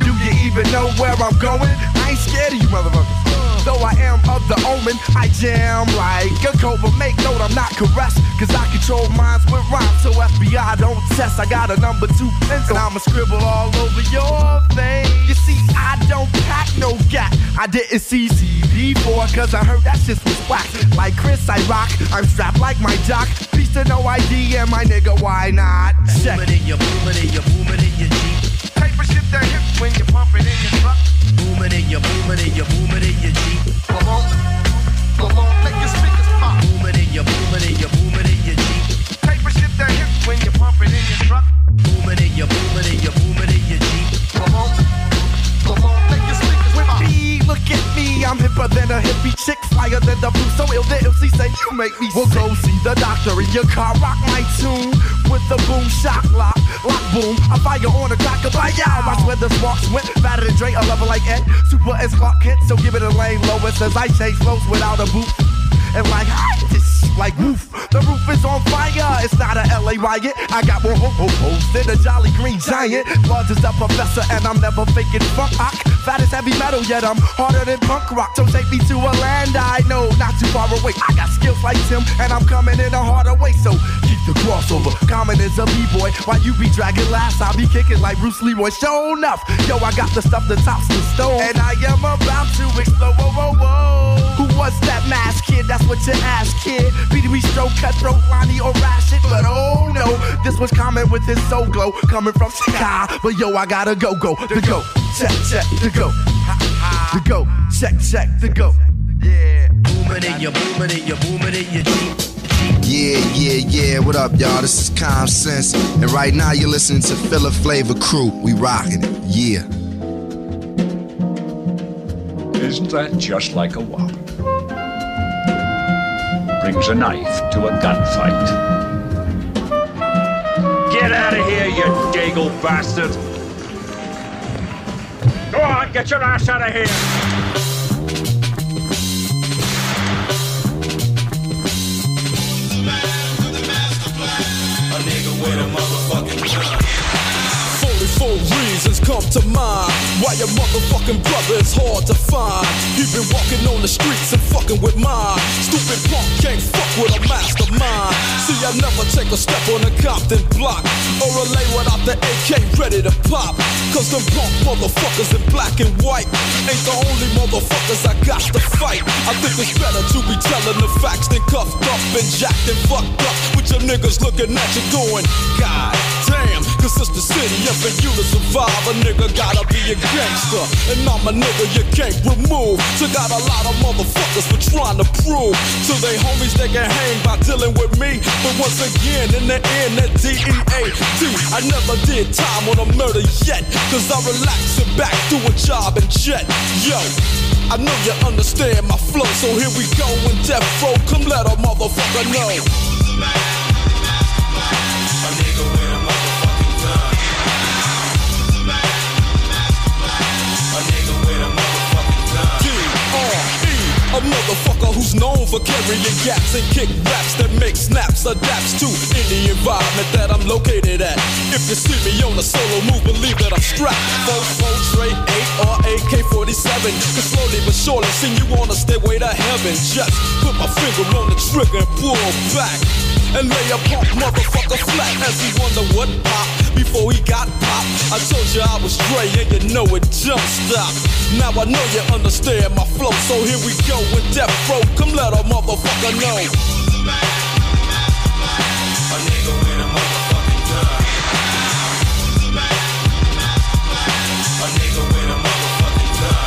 Do you even know where I'm going? I ain't scared of you motherfuckers. Though I am of the omen, I jam like a cobra. Make note, I'm not caressed, 'cause I control minds with rhymes, so FBI don't test. I got a number 2 pencil, and I'ma scribble all over your thing. You see, I don't pack no gap. I didn't see CB4, 'cause I heard that shit was whack. Like Chris, I rock, I'm strapped like my jock. Peace to no ID, and my nigga, why not? Check. Boomin' in your, boomin' in your, boomin' in your Jeep. Type of shit that hits when you're pumping in your truck. Boomin' in your, boomin' in your, boomin' in your Jeep. Come on, come on, make your speakers pop. Boomin' in your, boomin' in your, boomin' in your Jeep. Type of shit that hits when you're pumping in your truck. Boomin' in your, boomin' in your, boomin' in your Jeep. Come on, come on, make your speakers pop. With me, look at me, I'm hipper than a hippie chick, flyer than the blue, so ill the MC say you make me sick. Well, go see the doctor in your car, rock my tune with the boom shock lock. Lock boom, I fire on a cracker by y'all. Watch where the sparks went, fatter than Dre, a lover like Ed, super as Clark Kent, so give it a lane Lois as I chase flows without a boot. And like, I just like woof, the roof is on fire. It's not a LA riot. I got more ho-ho-hoes than a Jolly Green Giant. Large as the professor, and I'm never faking funk rock. Fat as heavy metal, yet I'm harder than punk rock. Don't take me to a land I know, not too far away. I got skills like Tim, and I'm coming in a harder way. So keep the crossover, common as a B-boy. While you be dragging last, I'll be kicking like Bruce Leroy. Show enough, yo, I got the stuff that tops the stone, and I am about to explode. Whoa, whoa, whoa. Who was that mask kid? That's what you ask, kid. BDB stroke, cutthroat, Lonnie, or rash it. But oh no, this was common with his soul glow. Coming from Chicago, but yo, I gotta go. The go, check, the go. The go, check, the go. Yeah. Boomin' in your, boomin' in your, boomin' in your Jeep. Yeah, what up, y'all? This is Common Sense. And right now you're listening to Filler Flavor Crew. We rockin' it, yeah. Isn't that just like a whopper? Brings a knife to a gunfight. Get out of here, you dago bastard! Go on, get your ass out of here! A nigga with a motherfucking gun. 44 reasons come to mind why your motherfucking brother is hard to find. He been walking on the streets and fucking with mine. Stupid punk can't fuck with a mastermind. See, I never take a step on a Compton block or a lay without the AK ready to pop. 'Cause them punk motherfuckers in black and white ain't the only motherfuckers I got to fight. I think it's better to be telling the facts than cuffed up and jacked and fucked up with your niggas looking at you going, God damn, consistency video for you to survive. A nigga gotta be a gangster, and I'm a nigga you can't remove. So got a lot of motherfuckers for trying to prove to they homies they can hang by dealing with me. But once again, in the end, that DEAT, I never did time on a murder yet, cause I relax and back, do a job and jet. Yo, I know you understand my flow, so here we go in Death Row, come let a motherfucker know. A motherfucker who's known for carrying gaps and kick raps that make snaps, adapts to any environment that I'm located at. If you see me on a solo move, believe that I'm strapped. 4-4 tray 8 or AK-47. Cause slowly but surely, seen you on a stairway to heaven. Just put my finger on the trigger and pull back, and lay a punk motherfucker flat as he wonder what pop. Before he got popped, I told you I was Dre, and you know it jump stop. Now I know you understand my flow, so here we go with Death Row. Come let a motherfucker know. A nigga with a motherfucking gun. A nigga with a motherfucking gun. A nigga with a motherfucking gun.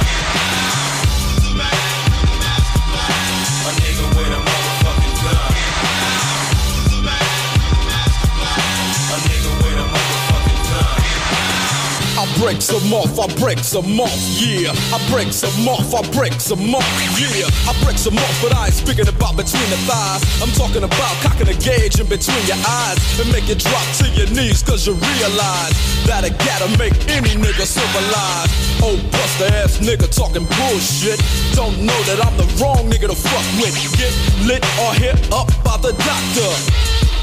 A nigga with a motherfucking gun. I break some off, I break some off, yeah. I break some off, I break some off, yeah. I break some off, but I ain't speaking about between the thighs. I'm talking about cocking a gauge in between your eyes and make you drop to your knees, cause you realize that I gotta make any nigga civilized. Oh, buster ass nigga talking bullshit. Don't know that I'm the wrong nigga to fuck with. Get lit or hit up by the doctor.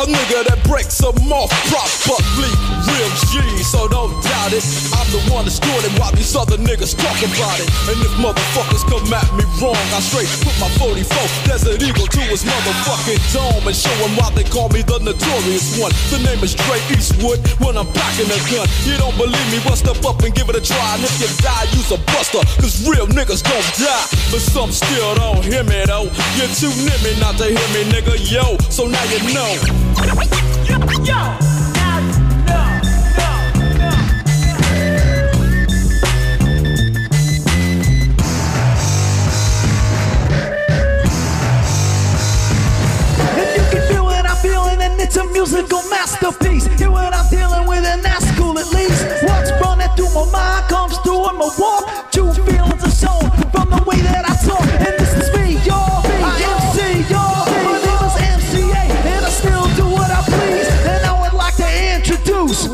A nigga that breaks them off properly, real G, so don't doubt it. I'm the one that's doing it while these other niggas talk about it. And if motherfuckers come at me wrong, I straight put my 44 Desert Eagle to his motherfucking dome and show him why they call me the notorious one. The name is Dre Eastwood when I'm packing a gun. You don't believe me, well step up and give it a try. And if you die, use a buster, cause real niggas gon' die. But some still don't hear me though. You're too near me not to hear me, nigga, yo. So now you know. Yo, now you know. If you can feel what I'm feeling, then it's a musical masterpiece. Hear what I'm dealing with, and that's cool at least. What's running through my mind comes through in my walk. Two feelings are shown from the way that I talk, and this is me, y'all.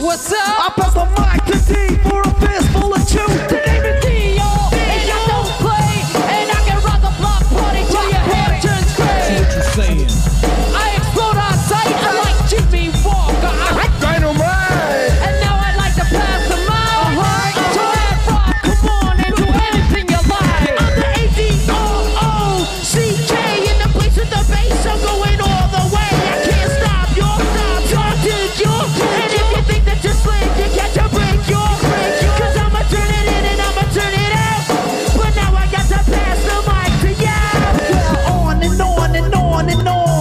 What's up? I pass the mic to D for a fistful of chew. The name is D, y'all, and I don't play, and I can rock a block party till your head turns gray. What you saying? I explode on sight, I'm like Jimmy Walker. I'm dynamite, and now I like to pass the mic. So that rock, come on and do anything you like. I'm the A-D-O-O-C-K in the place with the bass. I'm going all the way. I can't stop your stop, y'all did your. Just like you catch a break your, cause I'ma turn it in and I'ma turn it out. But now I got to pass the mic to you. Yeah, on and on and on and on.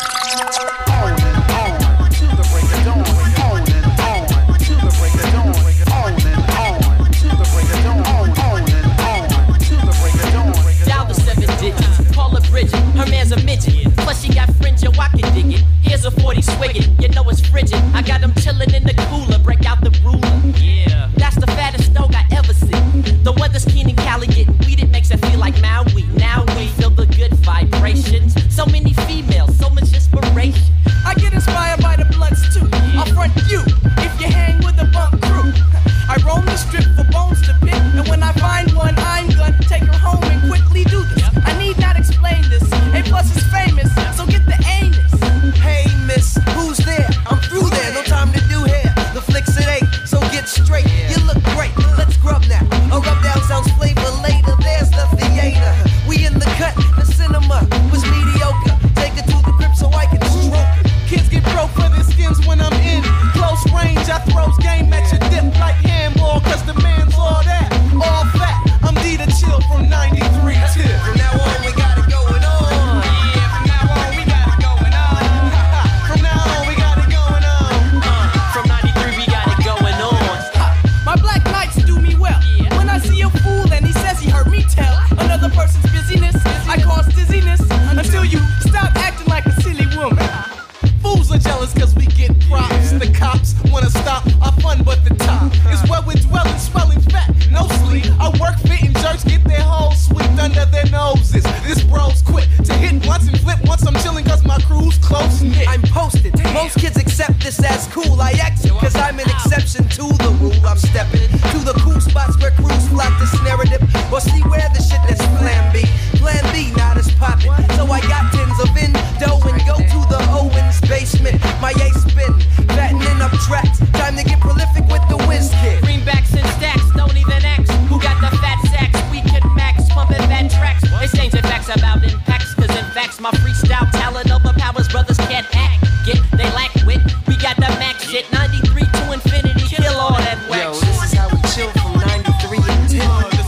Dallas strawberry, call her Bridget, her man's a midget. Plus she got fringe, yo, I can dig it. Here's a 40 swiggin', you know it's frigid. I got them chillin' in the cooler, break out the ruler. Yeah, that's the fattest dog I ever seen. The weather's keen in Cali, getting weed, it makes it feel like Maui. Now we feel the good vibrations. So many females, so much inspiration. I get inspired by the bloods too. I'll front you if you hang with a bump crew. I roam the strip for bones to pick, and when I find one, I'm gonna take her home and quickly do this. I need not explain this. A plus is famous, so get the anus. Hey miss, who's there? I'm through there, no time to do hair. The flicks at 8, jealous cause we get props. The cops wanna stop our fun, but the top is where we're dwelling, swelling fat, no sleep. I work fitting jerks, get their hoes swept under their noses. This bro's quick to hit once and flip once. I'm chilling cause my crew's close knit. I'm posted, most kids accept this as cool. I act cause I'm an exception to the rule. I'm stepping to the cool spots where crews flock this narrative, or see where the shit that's plan B. Plan B not as poppin', so I got tens of endo and go to the Owens basement. My A spin, fattening up tracks. Time to get prolific with the whiz kid. Greenbacks and stacks, don't even ask. Who got the fat sacks? We can max, pumping fat tracks. Exchanging facts about impacts, cause in facts my freestyle talent overpowers brothers can't act. Get, they lack wit. We got the max shit. 93 to infinity, kill all that wax. Yo, this is how we chill from 93 until.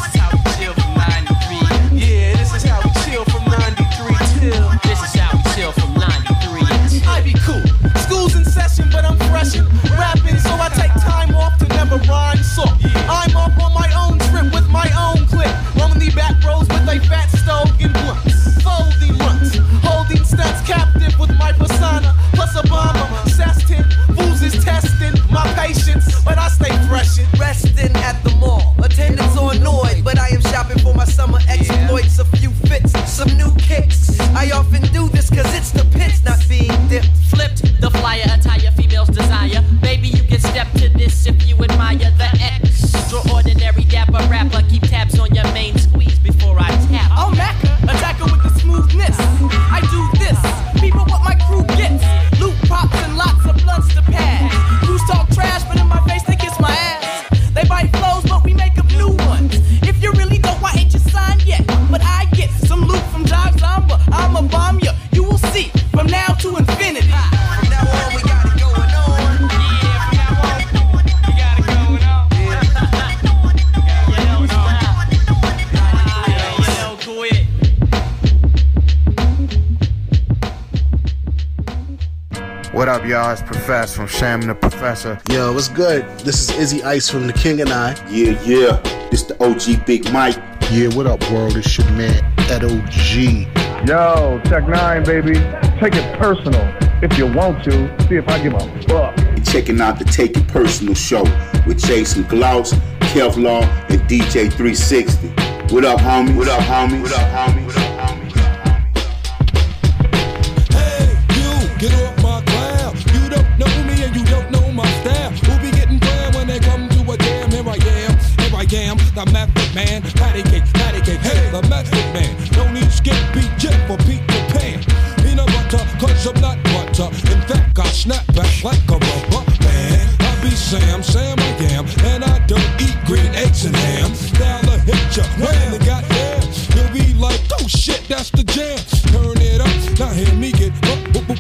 Rapping, so I take time off to never rhyme soft. I'm up on my own trip with my own clip. Lonely back rows with a fat stove and blunts. Folding runs, holding stunts captive with my persona. Plus a bomber, sestin', fools is testing my patience, but I stay freshin'. Resting at the mall, attendance on noise, but I am shopping for my summer exploits. A few fits, some new kicks. I often do this cause it's the pits not being dipped. Flipped, the flyer attire, females desire. Baby, you can step to this if you admire the extraordinary dapper rapper. Keep tabs on your main squeeze before I tap. I'll attacker with the smoothness. I do this, people what my crew gets. Loot props and lots of blunts to pass. Crews talk trash, but in my face they kiss my ass. They bite flows, but we make up new ones. If you really don't, I ain't your sign yet. But I get some loot from Job Zamba. I'ma bomb ya, you will see, from now to infinity. What up, y'all? It's Profess from Shaman the Professor. Yo, what's good? This is Izzy Ice from The King and I. Yeah. This the OG Big Mike. Yeah, what up, world? It's your man, at OG. Yo, Tech 9, baby. Take it personal. If you want to, see if I give a fuck. You're checking out the Take It Personal show with Jason Glauss, Kev Law, and DJ 360. What up, homie? What up, homie? What up, homie? What up, homie? Hey, you, get up. The method man, patty cake, hey, the method man. Don't need skip BJ for Pete the Pan. Peanut butter, cause I'm not butter. In fact, I snap back like a rubber man. I be Sam I am, and I don't eat green eggs and ham. Now I hit ya, when they got air, you'll be like, oh shit, that's the jam. Turn it up, now hear me get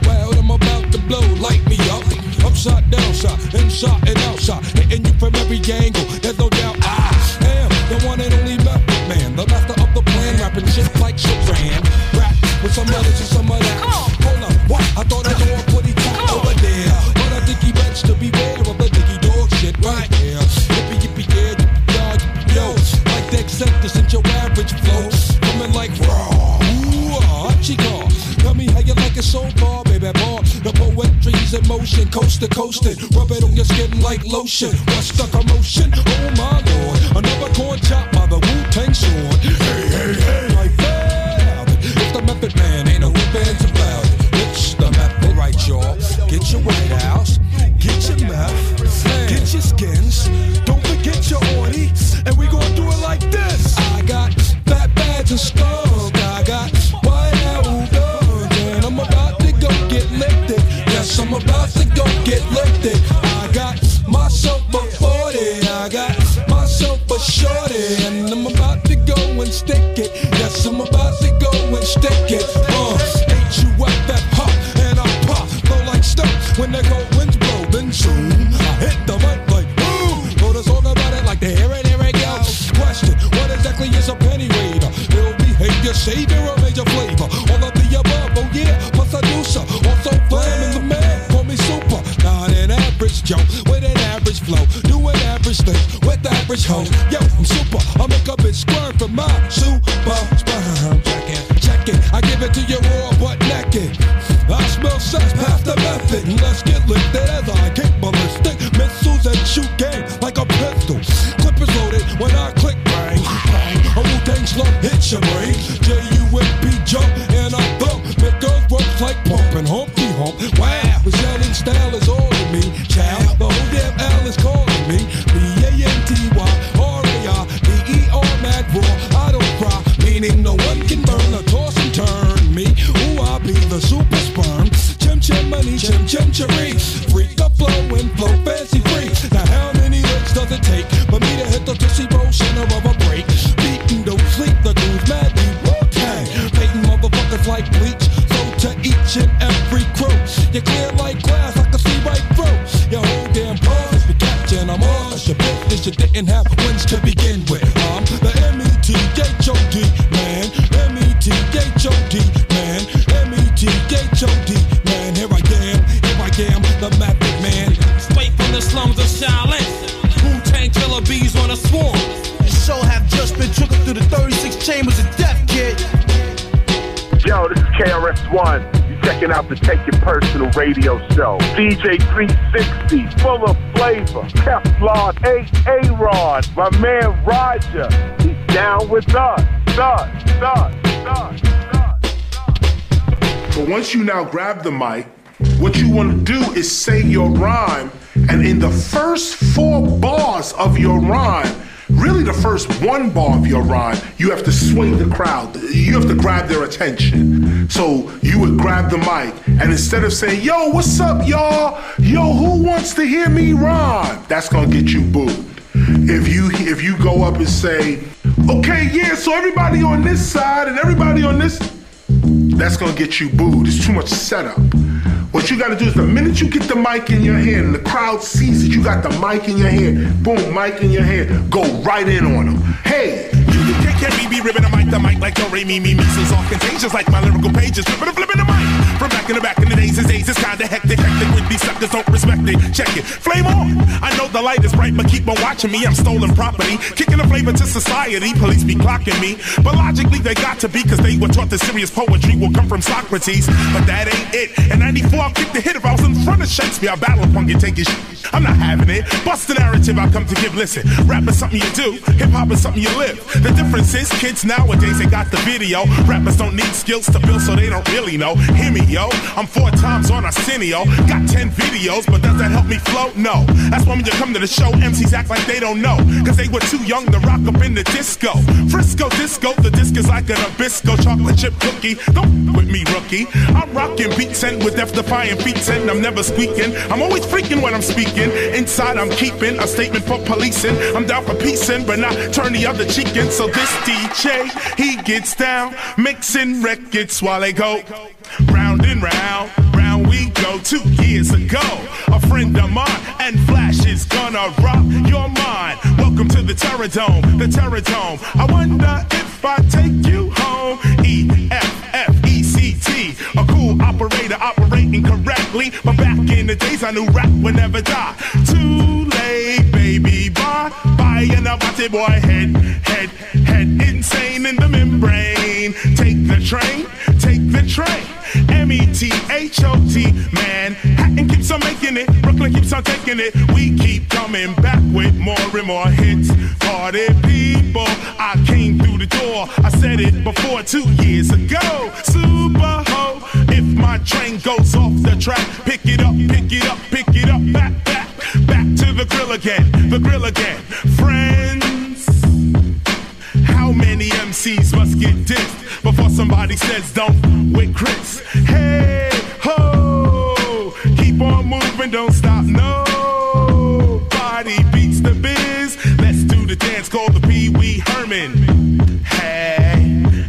wild, I'm about to blow, light me up. Upside, downside, inside and outside, hitting you from every angle, there's no doubt I am the one and only method man, the master of the plan, rapping shit like Chopin. Rap with some others and some of that. Hold up, what? I thought I knew I put it over there, but I think he meant to beware of the diggy dog shit right here. Yippee, yippee, yeah, yippee, dog, yippee, yo. Like the acceptance and your average flow, coming like raw, ooh, chico. Tell me how you like it so far, baby, boy. The poetry's in motion, coast to coastin'. Rub it on your skin like lotion. What's the commotion? Oh my lord, another corn chop by the Wu-Tang sword. Hey, hey, hey, like that. It's the Method Man, ain't no fans about it. It's the method, right, y'all. Get your White House, get your meth, get your skins. Don't forget your orty, and we gon' do it like this. I got fat bags and stuff. I got White House. Yes, I'm about to go get lifted. I got myself a 40, I got myself a shorty, and I'm about to go and stick it. Yes, I'm about to go and stick it. H-U-F-F, hop, and I pop, go like stuff. When they go winds blow, then zoom, I hit the mic like boom. Go to talk about it like the here it goes. Question, what exactly is a penny waiter? It'll be your savior or major flavor, all of the above, oh yeah, plus I do so. Also flam in the man, call me super. Not an average Joe, with an average flow, do an average thing, with average hoes. Yo, I'm super, I make a bitch squirm from my super sperm. Check it, I give it to you raw, but naked. I smell obsessed past the method. Let's get lifted as I kick ballistic missiles and shoot game like a pistol. Clip is loaded when I click bang, bang. A Wu-Tang slump hits your brain. J-U-M-P jump and I thump. Make girls ropes like pumping Humpty Hump. Wow, the shouting style is all in me. Child, the whole damn L is calling me. B-A-N-T-Y-R-A-I-D-E-R mad raw. I don't cry, meaning no one can burn or toss and turn me. Ooh, I be the super sperm. Chim chim money, chim chim cheree. Freak up flow and flow fancy free. Now how many licks does it take for me to hit the Tootsie Roll center of a break? Beating, don't sleep, the dude's mad, we okay. Painting motherfuckers like bleach. So to each and every crew, you're clear like glass, I can see right through. Your whole damn pose is be catching, I'm all your business, you didn't have wins to begin with. I'm the M-E-T-H-O-D man, M-E-T-H-O-D man, M-E-T-H-O-D man. Here I am, the method man. Straight from the slums of Shaolin, Wu-Tang killer bees on a swarm. Show have just been trickled through the 36 chambers of death, kid. Yo, this is KRS-One. You checking out the Take Your Personal radio show. DJ 360, full of flavor. Kev Law, A-Rod, my man Roger. He's down with us. But once you now grab the mic, what you want to do is say your rhyme, and in the first four bars of your rhyme, really the first one bar of your rhyme, you have to sway the crowd. You have to grab their attention. So you would grab the mic, and instead of saying, yo, what's up, y'all? Yo, who wants to hear me rhyme? That's gonna get you booed. If you go up and say, okay, yeah, so everybody on this side and everybody on this, that's gonna get you booed. It's too much setup. What you gotta do is the minute you get the mic in your hand and the crowd sees that you got the mic in your hand, boom, mic in your hand, go right in on them. Hey! You can't get me ribbing the mic like don't ray me, so all contagious like my lyrical pages, flipping the mic. From back in the days, his days, it's kinda hectic with these suckers, don't respect it, check it, flame on. I know the light is bright, but keep on watching me, I'm stolen property, kicking the flavor to society, police be clocking me, but logically they got to be, cause they were taught that serious poetry will come from Socrates, but that ain't it. In 94 I'll kick the hit, if I was in front of Shakespeare, I'll battle punk and take his shit, I'm not having it, bust the narrative I've come to give, listen, rap is something you do, hip hop is something you live, the difference is kids nowadays, they got the video, rappers don't need skills to build so they don't really know, hear me yo, I'm 4 times on Arsenio, got 10 videos, but does that help me flow? No, that's why when you come to the show, MCs act like they don't know, cause they were too young to rock up in the disco, Frisco disco, the disc is like an Abisco, chocolate chip cookie, don't f with me rookie, I'm rocking beats and with death defying beats and I'm never squeaking, I'm always freaking when I'm speaking, inside I'm keeping a statement for policing, I'm down for peacing, but not turn the other cheek in, so this DJ, he gets down, mixing records while they go round and round, round we go. 2 years ago, a friend of mine and Flash is gonna rock your mind. Welcome to the Terror Dome, the Terror Dome. I wonder if I take you home. E-F-F-E-C-T, a cool operator operating correctly. But back in the days I knew rap would never die. Too late, baby, bye. And I watch it, boy, head, insane in the membrane. Take the train, take the train. M-E-T-H-O-T, man. Hatton keeps on making it, Brooklyn keeps on taking it. We keep coming back with more and more hits. Party people, I came through the door. I said it before 2 years ago. Super ho, if my train goes off the track, pick it up, pick it up, pick it up. Back to the grill again, the grill again. Friends, how many MCs must get dissed before somebody says don't with Chris? Hey, ho, keep on moving, don't stop, nobody beats the biz. Let's do the dance called the Pee Wee Herman. Hey,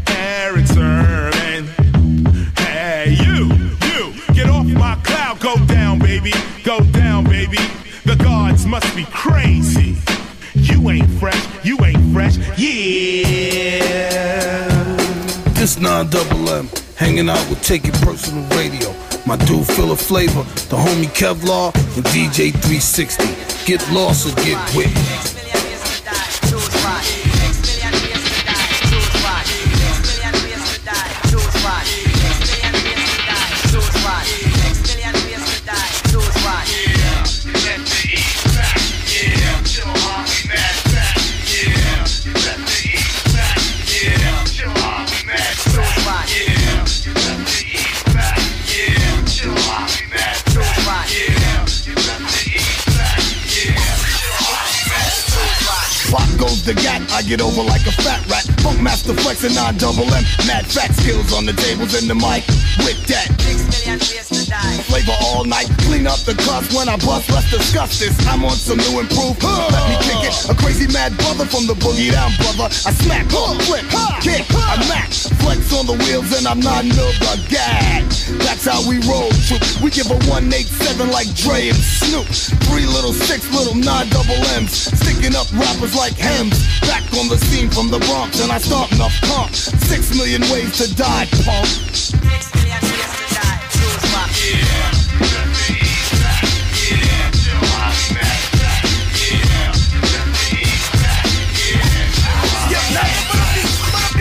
Eric Sermon. Hey, you, get off my cloud, go down, baby, go down, baby. The gods must be crazy. You ain't fresh, yeah. It's 9 Double M, hanging out with Take Your Personal Radio. My dude Phil a Flavor, the homie Kev Law, and DJ 360. Get lost or get whipped. use the gat, I get over like a fat rat. Funk master flex and non-double M. Mad fat skills on the tables and the mic. With that 6 million ways to die. Flavor all night, clean up the cuffs when I bust. Let's discuss this. I'm on some new improve. Let me kick it. A crazy mad brother from the boogie down brother. I smack, flip, kick, I max. Flex on the wheels and I'm not no gag. That's how we roll. We give a 187 like Dre and Snoop. 3 little 6 little 9 double M's. Sticking up rappers like Hems. Back on the scene from the Bronx and I start enough pump. 6 million ways to die, punk. 6 million ways to die. Choose my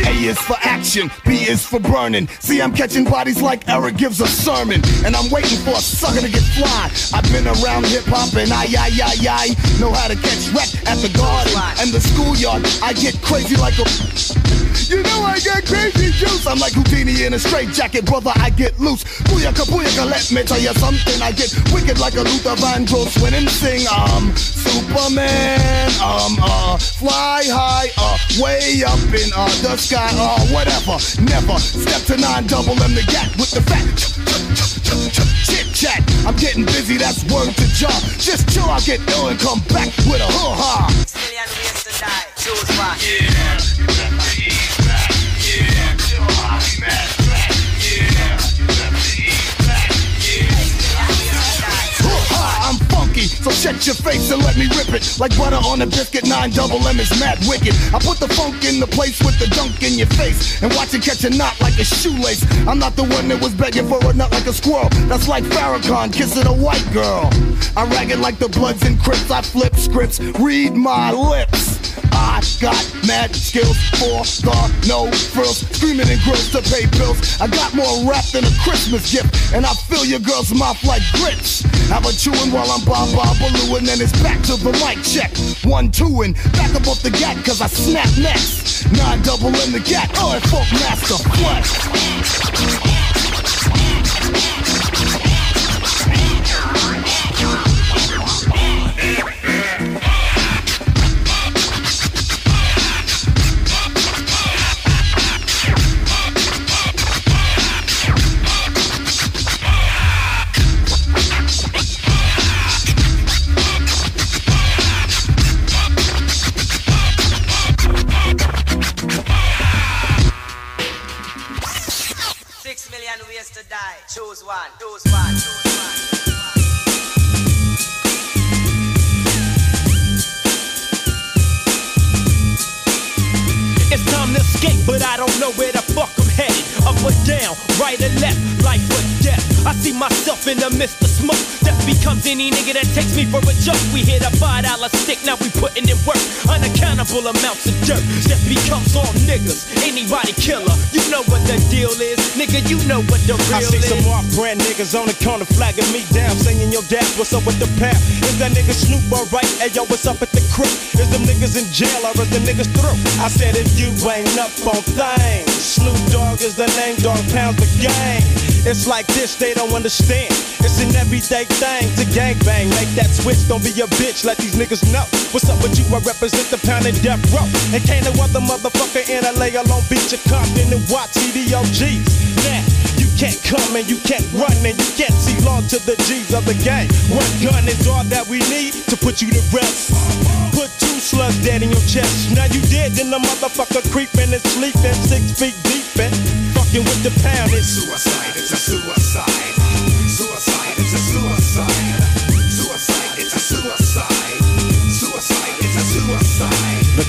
A is for action, B is for burning. See, I'm catching bodies like Eric gives a sermon. And I'm waiting for a sucker to get fly. I've been around hip-hop and I know how to catch wreck at the garden and the schoolyard. I get crazy like a... You know I get crazy juice. I'm like Houdini in a straight jacket, brother, I get loose. Booyaka, booyaka, let me tell you something. I get wicked like a Luther Vandross when him sing, Superman, fly high, way up in the sky. Guy or whatever, never step to 9 double M the gap with the fat chit chat. I'm getting busy, that's word to jar. Just chill, I'll get ill and come back with a hoo ha. 6 million ways to die, choose rock. Yeah, you left the east back. Yeah, chill, I'll be mad back. Yeah, you left the east back. Yeah, 6 million ways to die. Hoo ha, I'm funky, so shut your face and let me rip it like butter on a biscuit. 9 double M is mad wicked. I put the funk in the place with the dunk in your face and watch it catch a knot like a shoelace. I'm not the one that was begging for a nut like a squirrel. That's like Farrakhan kissing a white girl. I ragged like the Bloods and Crips. I flip scripts, read my lips. I got mad skills for the no frills, screaming and grills to pay bills. I got more rap than a Christmas gift, and I fill your girl's mouth like grits. Have a chewing while I'm Bob Balooing, and it's back to the mic check. 1, 2, and back up off the gat, cause I snap next. 9 double in the gat, oh, and fuck master flex. Choose one, choose one, choose one. It's time to skate, but I don't know where the fuck I'm headed. Up or down, right or left, life or death. I see myself in the midst of smoke. Death becomes any nigga that takes me for a joke. We hit a $5 stick, now we putting in work. Unaccountable amounts of dirt. Death becomes all niggas, anybody killer. You know what the deal is, nigga, you know what the real is. I see some off brand niggas on the corner flagging me down, singing your dad, what's up with the path? Is that nigga Snoop alright? Hey yo, what's up at the crib? Is them niggas in jail or is them niggas through? I said if you ain't up on things, Snoop Dogg is the name, Dog Pound's the gang. It's like this, they don't understand. It's an everyday thing to gangbang. Make that switch, don't be a bitch, let these niggas know. What's up with you, I represent the pound of Death Row. And can't no other motherfucker in LA or Long Beach or Compton and watch TDOGs. Nah, you can't come and you can't run and you can't see long to the G's of the gang. One gun is all that we need to put you to rest. Put two slugs dead in your chest. Now you dead, then the motherfucker creeping and sleeping 6 feet deep and fucking with the pound. It's suicide, it's a suicide. Suicide, it's a suicide. Suicide, it's a suicide. Suicide, it's a suicide. The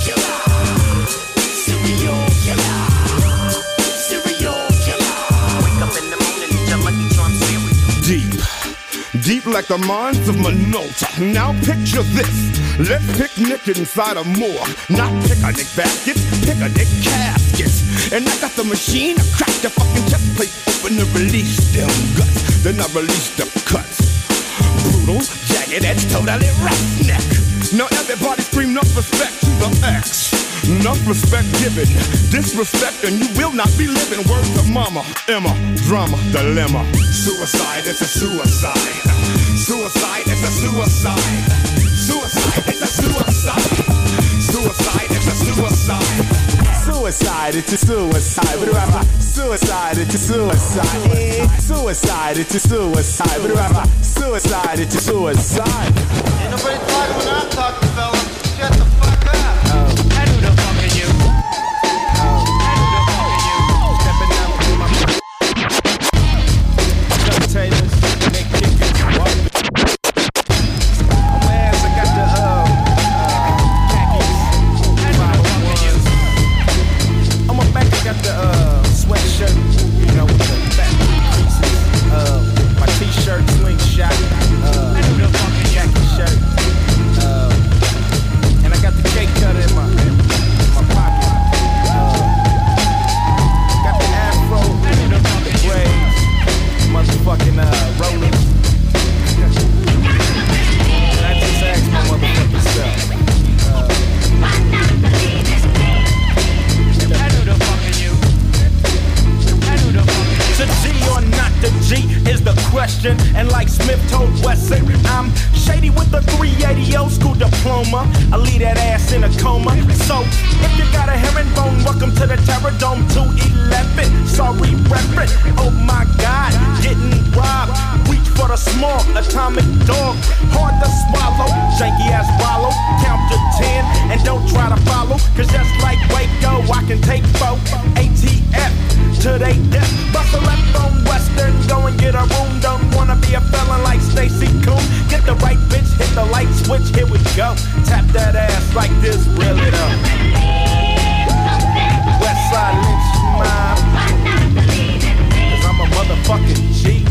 killer. Serial killer. Serial killer. Wake up in the morning, you're lucky I'm serial. Deep, deep like the mines of Minolta. Now picture this, let's picnic inside a morgue. Not picnic baskets, picnic caskets. And I got the machine, I crack the fucking chest plate open to release them guts. Then I release the cuts. Brutal, jagged edge, totally roughneck. Now everybody scream, no respect to the ex. No respect given, disrespect, and you will not be living. Word to mama, Emma, drama, dilemma. Suicide is a suicide. Suicide is a suicide. Suicide is a suicide. Suicide is a suicide. Suicide, it's a suicide. But about suicide, it's a suicide. Suicide, it's a suicide. But about suicide, it's a suicide. Ain't nobody talking when I'm talking, fella. Shut the fuck up. Oh. I knew the fuck in you. Oh. I knew the fuck in you. Oh. Stepping down through my potatoes, make chickens walk. Oh, man, I got the got the sweatshirt, you know, with the fat creases. My t-shirt, slingshot, jacket shirt. And I got the cake cutter in my pocket. Got the afro, the braids, motherfucking rolling. And I just asked my motherfucking self. The G or not the G is the question. And like Smith told Wesson, I'm shady with a 380 old school diploma. I leave that ass in a coma. So if you got a herringbone, welcome to the Terror Dome 211. Sorry, reference. Oh my God, getting robbed. Reach for the small atomic dog. Hard to swallow, janky ass wallow. Count to 10 and don't try to follow. Cause that's like Waco, I can take foe. ATF to they death. Bust a left on Western, go and get a room. Don't wanna be a felon like Stacey Coon. Get the right bitch, hit the light switch, here we go. Tap that ass like this, reel it up. Westside Lynch Mob. Cause I'm a motherfucking G.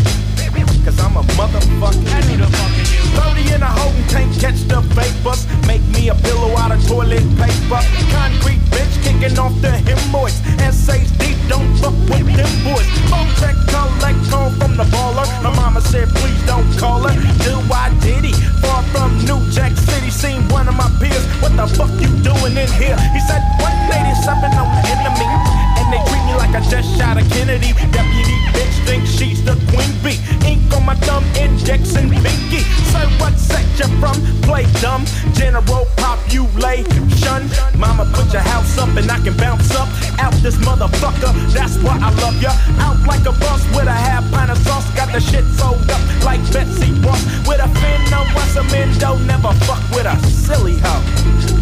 Cause I'm a motherfucking 30 in a hole and can't catch the vapors. Make me a pillow out of toilet paper. Concrete bitch kicking off the hemorrhoids. Essays deep, don't fuck with them boys. Phone check, collect call from the baller. My mama said please don't call her. Do I did he? Far from New Jack City, seen one of my peers. What the fuck you doing in here? He said 187 on the enemy. And they treat me like I just shot a Kennedy. Deputy bitch think she's the queen bee. Ink on my thumb, index and pinky. Say what section from? Play dumb. General population. Mama, put your house up and I can bounce up out this motherfucker. That's why I love ya. Out like a boss with a half pint of sauce. Got the shit sold up like Betsy Ross. With a fin on once a Mendo. Never fuck with a silly hoe.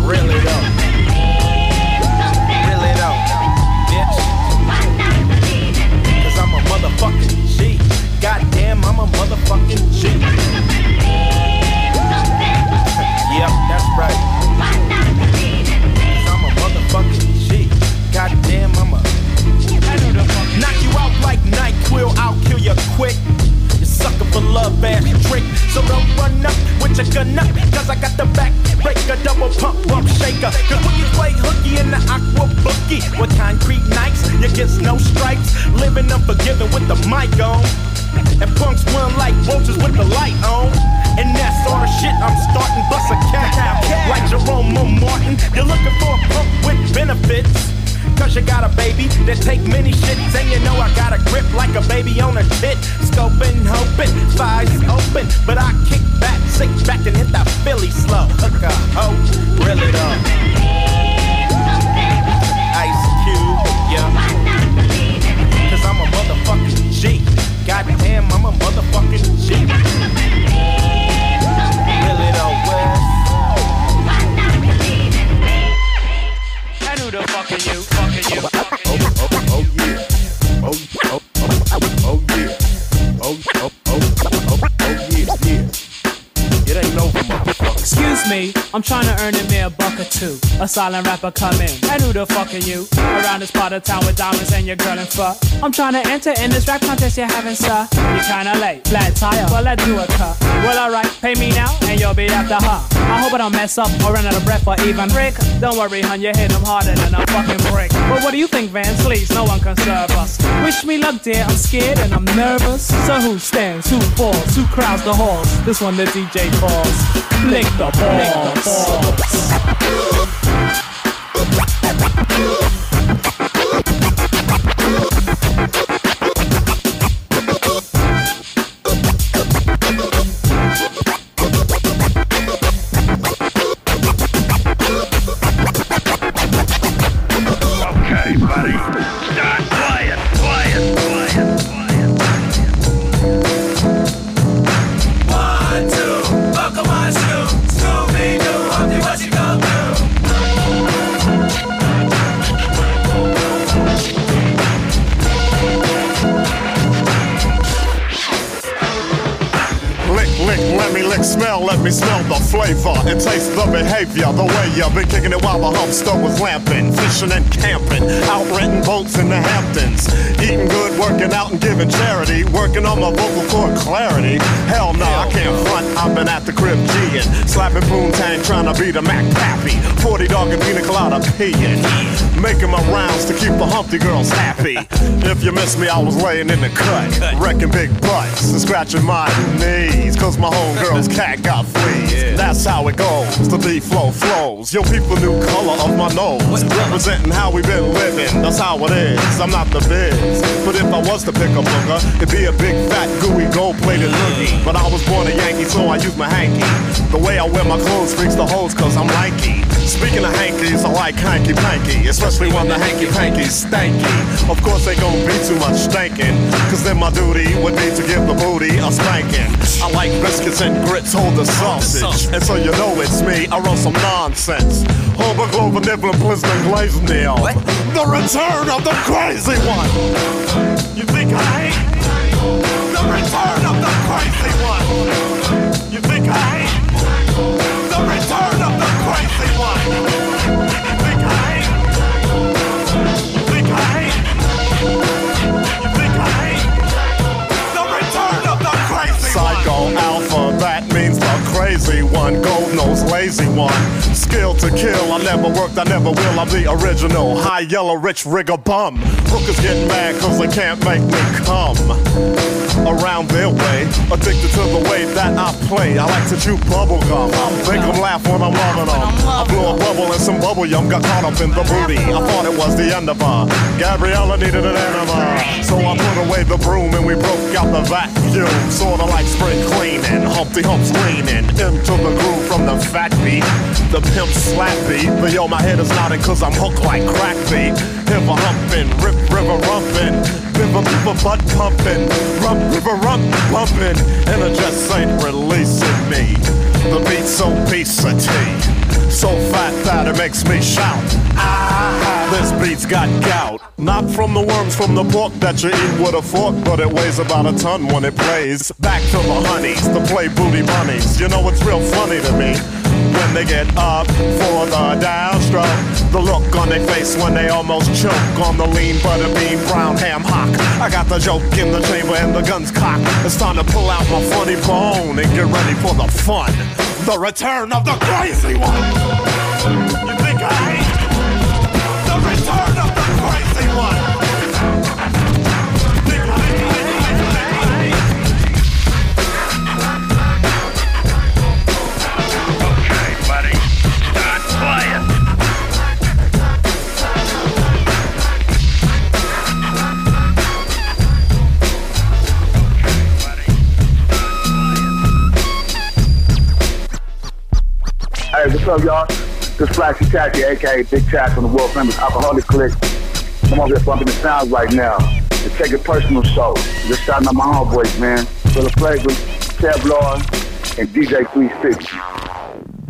Really though. Really though, bitch. Cause I'm a motherfucking G. Goddamn, I'm a motherfucking G. Yep, that's right. Cause I'm a motherfucking G. Goddamn, I'm a. Knock you out like NyQuil, I'll kill you quick. You sucker for love ass trick. So don't run up with your gun up. Cause I got the back breaker, double pump, bump shaker. Cause we can play hooky in the aqua bookie. With concrete nights, you get no stripes. Living unforgiven with the mic on. And punks run like roaches with the light on. And that's all the shit I'm starting, bust a cat out. Like Jerome or Martin, you're looking for a pump with benefits. Cause you got a baby that take many shits. And you know I got a grip like a baby on a tit. Scoping, hoping, thighs open. But I kick back, sit back and hit that Philly slow. Hook a hoe, reel it up. Ice Cube, yeah. Menudo fucking you, fucking you, fucking you. Oh yeah, oh yeah, oh yeah, it ain't over, motherfucker. Excuse me, I'm trying to earn a mere buck or two. A silent rapper come in, Menudo fucking you. Around this part of town with diamonds and your girl and fuck. I'm trying to enter in this rap contest you're having, sir. You're kinda late, flat tire, well let's do a cut. Well alright, pay me now and you'll be after her. I hope I don't mess up or run out of breath or even Rick. Don't worry, hun, you hit him harder than a fucking brick. But what do you think, Van? Please, no one can serve us. Wish me luck, dear, I'm scared and I'm nervous. So who stands, who falls, who crowds the halls? This one the DJ calls Lick the Balls. Let me smell the flavor and taste the behavior. The way you've been kicking it while the hump stove was lamping, fishing and camping, out renting boats in the Hamptons, eating good, working out and giving charity, working on my vocal cord clarity. Hell no, I can't front. I've been at the crib G-ing, slapping poontang, trying to be the Mac Pappy, 40 dog and pina colada peeing, making my rounds to keep the Humpty girls happy. If you miss me, I was laying in the cut, wrecking big butts and scratching my knees, cause my homegirl's cat got fleas. Yeah. That's how it goes, the D flow flows. Yo, people knew color of my nose, representing how we been living. That's how it is, I'm not the biz. But if I was to pick a booger, it'd be a big fat gooey gold-plated loogie. But I was born a Yankee, so I use my hanky. The way I wear my clothes freaks the hoes, cause I'm lanky. Speaking of hankies, I like hanky-panky, especially when the hanky-panky's stanky. Of course, ain't gonna be too much stankin', cause then my duty would be to give the booty a spanking. I like biscuits and grits, hold the sausage, and so you know it's me, I wrote some nonsense. Hover, Glover, Nibbler, Blizzard, Glazed Nail. The return of the crazy one. You think I hate? The return of the crazy one. You think I hate? The return of the crazy one. You think I hate? You think I hate? You think I hate? The return of the crazy one. Psycho Alpha, that means crazy one, gold nose, lazy one. Skill to kill, I never worked, I never will. I'm the original, high yellow, rich rigger bum. Hookers get mad cause they can't make me come around their way, addicted to the way that I play. I like to chew bubble gum, I make them laugh when I'm loving them. I blew a bubble and some bubble yum, got caught up in the booty. I thought it was the end of her. Gabriella needed an enema, so I put away the broom and we broke out the vacuum. Sorta like spring cleaning, Humpty Hump's leaning into the groove from the fat beat, the pimp slap beat. But yo, my head is nodding cause I'm hooked like crack beat. Hiver humping, rip river rumping, river river butt pumping, rump river rump pumping, and it just ain't releasing me. The beat's so obesity, so fat that it makes me shout. Ah, this beat's got gout. Not from the worms from the pork that you eat with a fork, but it weighs about a ton when it plays. Back to the honeys, the play booty bunnies. You know it's real funny to me when they get up for the downstroke, the look on their face when they almost choke on the lean butterbean brown ham hock. I got the joke in the chamber and the gun's cocked. It's time to pull out my funny bone and get ready for the fun. The return of the crazy one. You think I hate? The return of the crazy one. Hey, what's up, y'all? This is Flaxy Tacky, a.k.a. Big Tack from the world famous Alcoholic Click. I'm over here bumping the sounds right now. It's Take It Personal show. Just shouting out my homeboys, man. Philip Flavor, Kev Law, and DJ 360.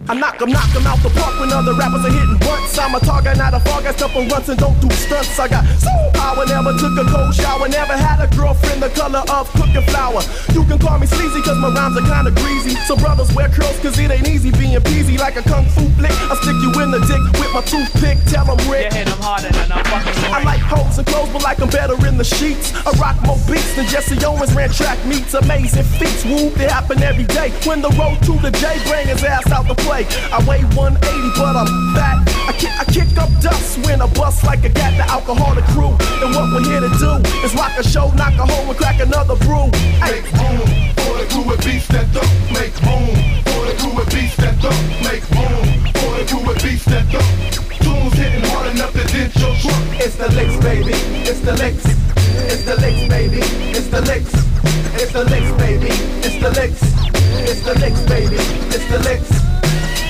I knock them, out the park when other rappers are hitting blunts. I'm a target, not a fog. I step on runs and don't do stunts. I got soul power, never took a cold shower, never had a girlfriend the color of cooking flour. You can call me sleazy cause my rhymes are kinda greasy. So brothers wear curls cause it ain't easy being peasy. Like a kung fu flick, I stick you in the dick with my toothpick, tell them Rick. You hit them harder than I'm fucking Rick. I like hoes and clothes but like them better in the sheets. I rock more beats than Jesse Owens ran track meets. Amazing feats, woo, they happen every day. When the road to the J bring his ass out the play. I weigh 180 but I'm fat. I kick up dust when I bust like a cat. The alcoholic crew, and what we're here to do is rock a show, knock a hole and crack another brew. Make room for the crew and beats that don't make room for the crew and beats that don't make room for the crew and beats that don't. Tunes hitting hard enough to dent your truck. It's the licks, baby. It's the licks. It's the licks, baby. It's the licks. It's the licks, baby. It's the licks. It's the licks, baby. It's the licks.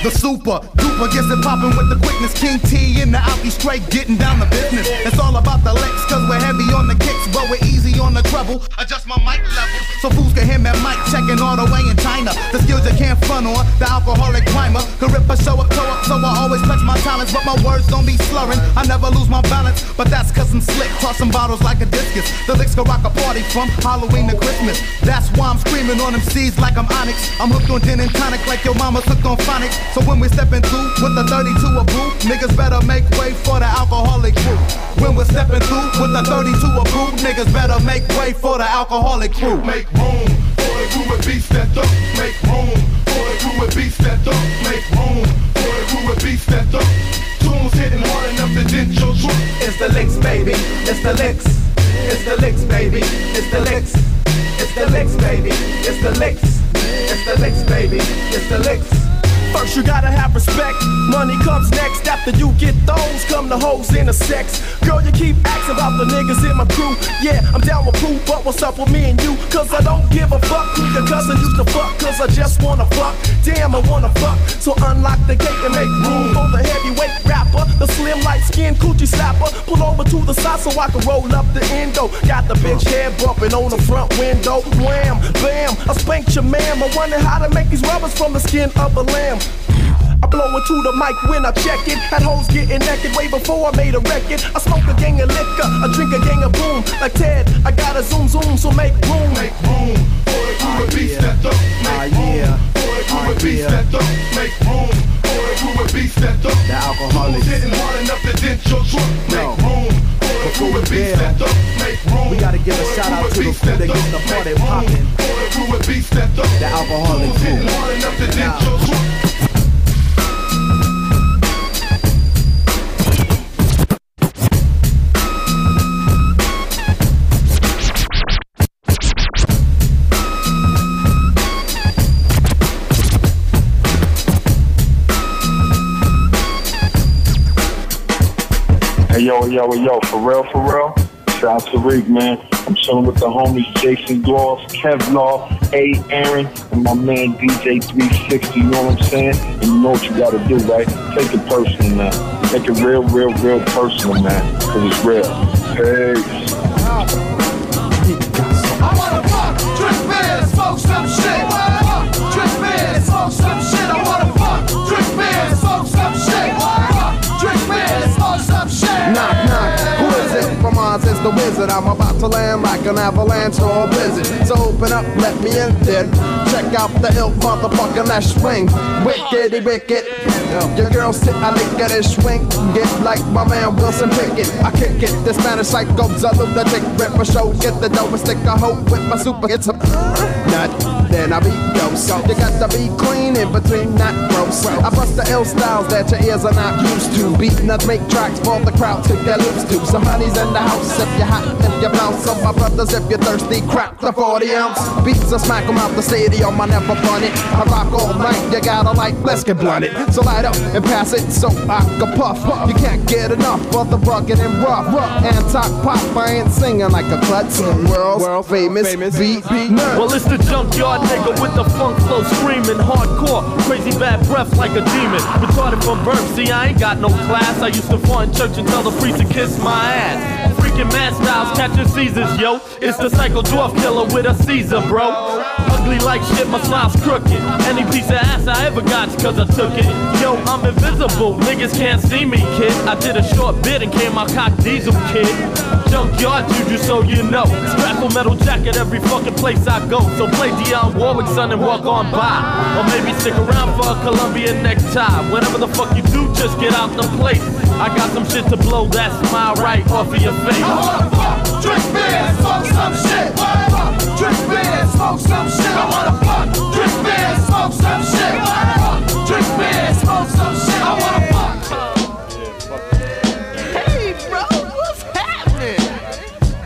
The super duper gets it poppin' with the quickness. King T in the out, he's straight getting down to business. It's all about the lex, cause we're heavy on the kicks, but we're easy on the treble. Adjust my mic level, so fools can hear me mic checking all the way in China. The skills you can't front on, the alcoholic climber. Can rip a show up, toe up, so I always flex my talents. But my words don't be slurring, I never lose my balance. But that's cause I'm slick, tossing bottles like a discus. The licks can rock a party from Halloween to Christmas. That's why I'm screaming on them C's like I'm Onyx. I'm hooked on gin and tonic like your mama's hooked on phonics. So when we steppin' through with the 32 a brew, niggas better make way for the alcoholic crew. When we're steppin' through with the 32 a brew, niggas better make way for the alcoholic crew. Make room for the crew and beats that up. Make room for the crew and beats that up. Make room for the crew and beats that up. Tunes hitting hard enough to dent your truck. It's the licks, baby. It's the licks. It's the licks, baby. It's the licks. It's the licks, baby. It's the licks. It's the licks, baby. It's the licks. First you gotta have respect, money comes next. After you get those, come the hoes in the sex. Girl, you keep asking about the niggas in my crew. Yeah, I'm down with Pooh, but what's up with me and you? Cause I don't give a fuck who your cousin used to fuck. Cause I just wanna fuck, damn I wanna fuck. So unlock the gate and make room for the heavyweight rapper, the slim light skin coochie slapper. Pull over to the side so I can roll up the endo. Got the bitch head bumping on the front window. Wham, bam, I spanked your man. I wonder how to make these rubbers from the skin of a lamb. I blow it to the mic when I check it. Had hoes getting naked way before I made a record. I smoke a gang of liquor, I drink a gang of boom. Like Ted, I got a zoom zoom, so make room. Make room for the crew and beats that up. Make room for the crew and beats that up. Make room for the crew and beats that up. The alcoholics hitting hard enough to dent your truck. Make room for the crew and beats that up. Make room. We gotta give a shout out to the crew that gets the party poppin'. The alcoholics hitting hard enough to dent your truck. Yo, for real. Shout out to Reek, man. I'm chilling with the homies Jason Gloss, Kev Law, Aaron, and my man DJ 360, you know what I'm saying? And you know what you gotta do, right? Take it personal, man. Take it real personal, man. Cause it's real. Peace. I wanna fuck, drink beer, smoke some shit. Fuck, drink beer, smoke some shit. I wanna fuck, drink beer, smoke some shit. Fuck, drink beer, smoke some shit. Knock. Who is it? From Oz is the wizard. I'm about to land like an avalanche or a blizzard. So open up, let me in there. Check out the ill motherfucking that swing. Wicked. Your girl sit, I lick at his swing. Get like my man Wilson Pickett. I kick it, the Spanish psycho, Zalu, the dick ripper show. Get the dough and stick a hoe with my super. It's a nut, then I be ghost. You got to be clean in between, not gross. I bust the ill styles that your ears are not used to. Beat nuts, make tracks for the crowd, take their loops to. Somebody's in the house if you're hot, if you bounce. So my brothers, if you're thirsty, crack the 40 ounce. Beats and smack them out the stadium, I never run it. I rock all night, you gotta like, let's get blunted. So light up and pass it so I can puff. You can't get enough of the rugged and rough. Anti-pop, I ain't singing like a klutz. World famous beat. Well, it's the junkyard nigga with the funk flow screaming hardcore. Crazy bad breath like a demon. Retarded from birth, see I ain't got no class. I used to front church and tell the priest to kiss my ass. Freaking mad styles catching Caesars, yo. It's the psycho dwarf killer with a Caesar, bro. Ugly like shit, my slime's crooked. Any piece of ass I ever got's cause I took it. Yo, I'm invisible, niggas can't see me, kid. I did a short bid and came out cock diesel, kid. Junkyard juju, so you know. Strapped metal jacket every fucking place I go. So play Dionne Warwick, son, and walk on by. Or maybe stick around for a Columbia necktie. Whatever the fuck you do, just get out the place. I got some shit to blow that smile right off of your face. I wanna fuck, drink beer, smoke some shit. Fuck, drink beer, smoke some shit. I wanna fuck, drink beer, smoke some shit. Fuck, drink beer, smoke some shit. I wanna fuck. Hey bro, what's happening?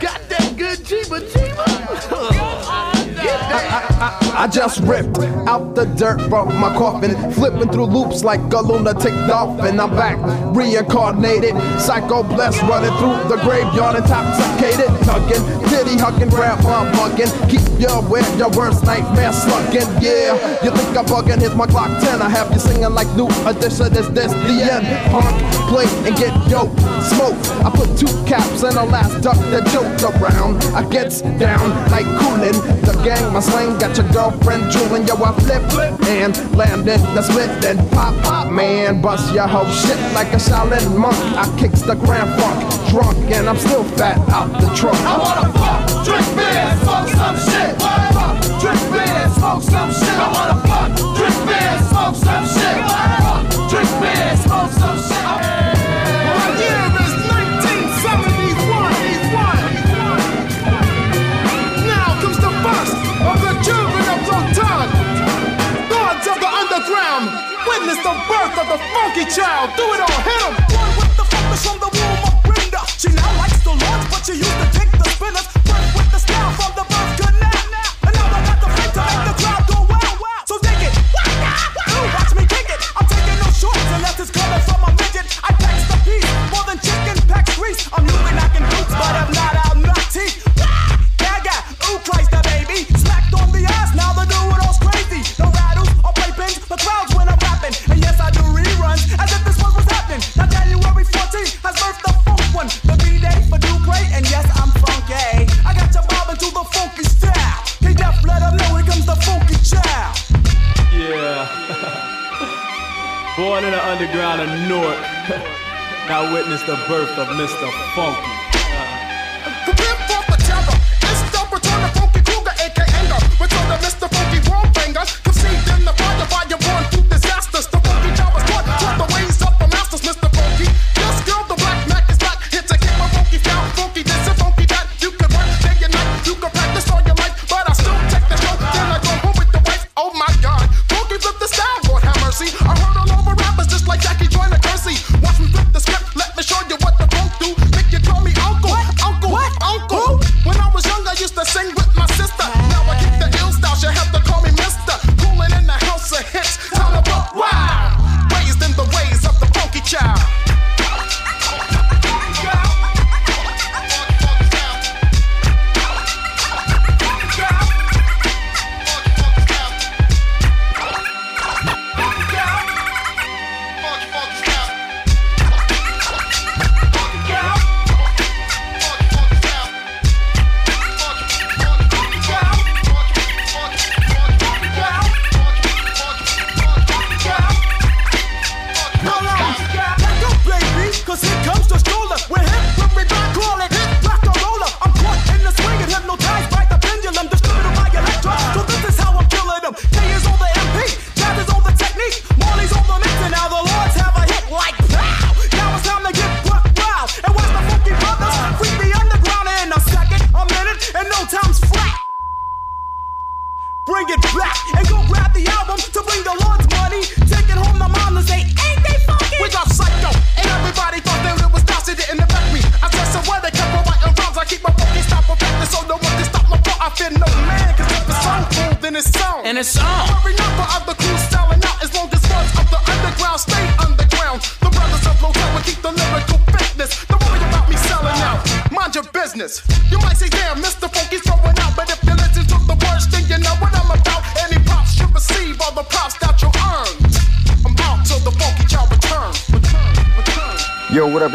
Got that good Jeeba? I just ripped out the dirt from my coffin, flipping through loops like a lunatic dolphin. I'm back, reincarnated, psycho blessed, running through the graveyard, intoxicated, tugging, titty hugging, grandma bugging, keep your aware, your worst nightmare slugging. Yeah, you think I'm bugging? Here's my Glock 10. I have you singing like New Edition. Is this the end? Punk, play and get yoked, smoke. I put two caps in the last duck that joked around. I gets down like Coolin', the gang, my slang got your girl. Friend drooling, yo, I flip and landed the split and pop, pop, man. Bust your whole shit like a Shaolin monk. I kicks the grand funk, drunk, and I'm still fat out the trunk. I wanna fuck, drink beer, smoke some shit. Fuck, drink beer, smoke some shit. I wanna fuck, drink beer, smoke some shit. Fuck, drink beer, smoke some shit. My year is 1971. Now comes the first of the children. Gods of the underground, witness the birth of the funky child. Do it all, hit him. Born with the funkish from the womb of Brenda. She now likes the lords, but she used to kick the spinners. Birth with the style from the birth good now. And now I got the fit to make the crowd go wow, wow. So dig it, you watch me kick it. I'm taking no shorts unless it's coming from a midget. I tax the piece, more than chicken, pack grease. I'm new and I can boots, but I'm not out my teeth. Gaga, ooh Christ the baby. Smacked on the ass, now the new one all's crazy. The rattles are playpins, the crowds when I'm rapping. And yes, I do reruns, as if this one was happening. Now January 14th has birthed the funk one. The B-Day for Dupree, and yes, I'm funky. I got your bobbing to the funky style. K-Def, let them know here comes the funky child. Yeah. Born in the underground of Newark. Now witness the birth of Mr. Funky. Mr. Funky Worldbanger, conceived in the father by your born through disasters. The funky child was taught to the ways of the masters, Mr. Funky. This girl, the black Mac is not here to get my funky down. Funky this and funky that. You can work day and night, you can practice all your life, but I still take the show. Then I go home with the wife. Oh my God, funky with the style, Lord have mercy. I heard all over rappers just like Jackie Joyner Kersey. Watch me flip the script, let me show you what the funk do. Make you call me uncle, what? Uncle, what? Uncle. Who? When I was young, I used to sing with my sister. Now I keep the ill style, you have to call me mister. Cooling in the house of hits, time to buck wild. Raised in the ways of the funky child.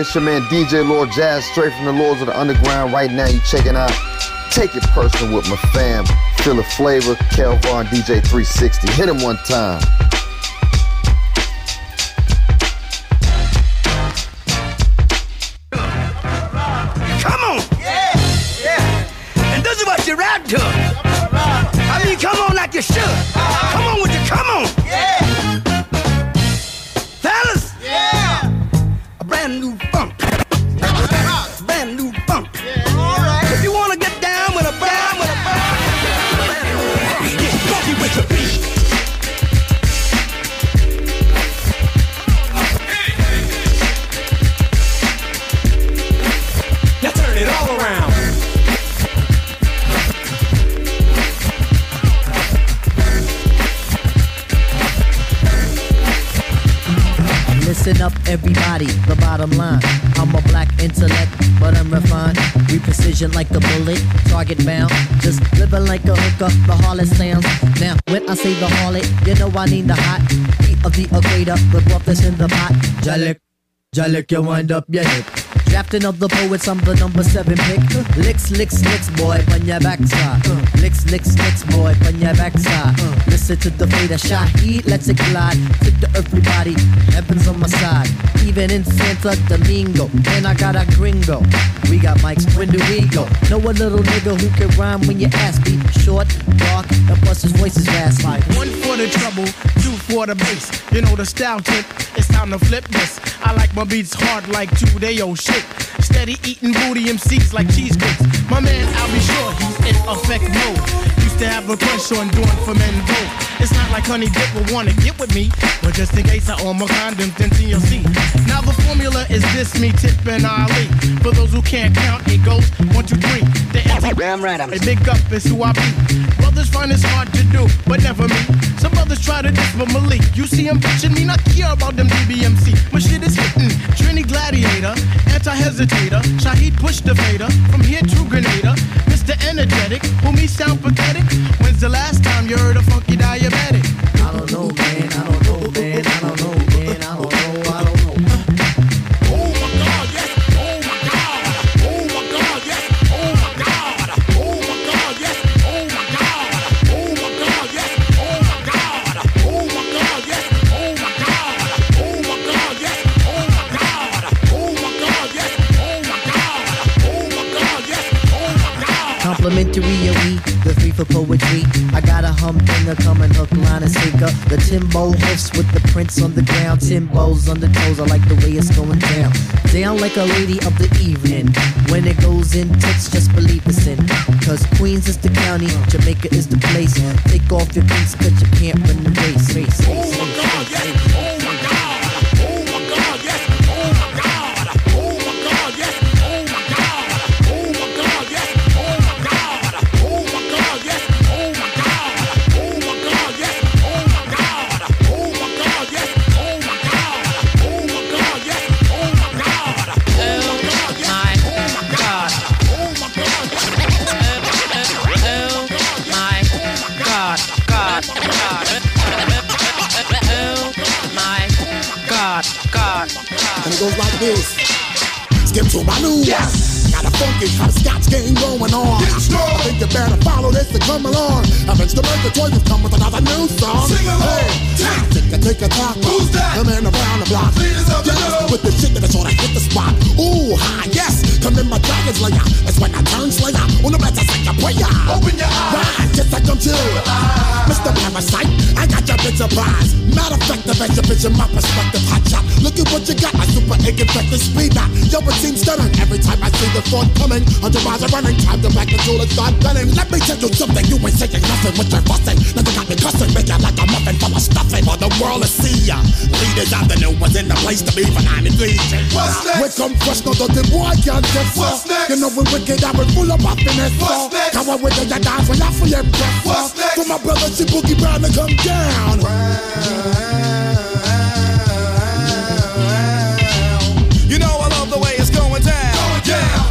It's your man DJ Lord Jazz, straight from the Lords of the Underground. Right now you checking out Take It Personal with my fam, Feel the flavor, Kelvon, DJ 360. Hit him one time. Come on! Yeah! Yeah! And this is what you rap to. I mean, come on like you should. Come on with you, come on! Yeah! Fellas! Yeah! A brand new funk. Brand new funk. Yeah. All right. If you wanna get down with a brand, with a brand. The beat. Now turn it all around. Listen up, everybody, the bottom line. I'm a black intellect, but I'm refined. We precision like the bullet, target bound. Just living like a hooker, the harlot sounds. Now, when I say the harlot, you know I need the hot heat of the equator, the broth that's in the pot. Jalik, Jalik, you wind up your hip. Drafting of the poets, I'm the number 7 pick. Licks, licks, licks, boy, on your backside. Licks, licks, licks, boy, on your backside. Listen to the way that Shaheed lets it glide. Tip the earthly body, heaven's on my side. Even in Santa Domingo, and I got a gringo. We got mics, when do we go? Know a little nigga who can rhyme when you ask me. Short, dark, and plus his voice is fast like. One for the trouble, two for the bass. You know the style tip, it's time to flip this. I like my beats hard like 2-day old shit. Steady eating booty MCs like cheesecakes. My man, I'll be sure he's in effect mode. Used to have a crush on doing for men gold. It's not like Honey Dip will wanna get with me, but just in case I own my condom, then TLC. Now the formula is this, me, Tip, and Ali. For those who can't count, it goes 1, 2, 3. The I'm right, I'm big up is who I be. Brothers find it's hard to do, but never me. Some brothers try to diss, but Malik, you see him bitching me, not care about them DBMC. My shit is hitting, Trini Gladiator, anti-hesitator, Shaheed push the Vader, from here to Grenada, Mr. Energetic, who me sound pathetic. When's the last time you heard a funky diabetic? I don't know, man, I don't know, man, I don't know, man, I don't know, I don't know. Oh my God, yes, oh my God, oh my God, yes, oh my God, oh my God, yes, oh my God, oh my God, yes, oh my God, oh my God, yes, oh my God, oh my God, yes, oh my God, oh my God, yes, oh my God, oh my God, yes, oh my God. Complimentary and we, the 3 for poetry. I got a humdinger coming hook, line, and sinker. The Timbo hoofs with the prints on the ground. Timbo's on the toes, I like the way it's going down. Down like a lady of the evening. When it goes in tits, just believe it's in. Cause Queens is the county, Jamaica is the place. Take off your boots, cause you can't win the race. Oh my God, yes, oh my God, oh my God, yes, oh my God, oh my God, yes, oh my God, oh my God, yes, oh my God, oh my God, yes, oh my God, oh my God, yes, oh my God, oh my God, yes, oh my God, oh my God, yes, oh my God, oh my God, yes, oh my God, oh my God, oh my God, God, God, oh my God, God, and it goes like this. Skip to my news. Yes. Got a funky hot scotch game going on. I think you better follow this and come along. I've reached the break, toys have come with another new song. Sing along, take a talk. Who's that? The man around the block. Leaders of the know. With the shit that I sort of hit the spot. Ooh, hi, yes. Come in my dragon's lair. That's when I turn slayer. On the best I say a prayer. Open your eyes. Rise, just like I'm chill. Mr. Parasite, I got your bitch surprise. Matter of fact, the best bitch in my perspective. Hot shot. Look at what you got. My super egg infected speed knot. Yo, it seems stuttering every time I see the forthcoming, 100 miles of running, time to back the tool and start running. Let me tell you something, you ain't saying nothing with your fussing. Nothing got me cussing, make it like a muffin from a stuffing. For the world to see ya. Leaders out the new ones in the place to be for 93. What's next? With some fresh, no dirty boy can't guess. What's next? You know we're wicked, I've been full of happiness. What's next? Come on with the your dimes when I feel your breath. What's next? For my brother, she boogie brown and come down. You know I love the way it's going down.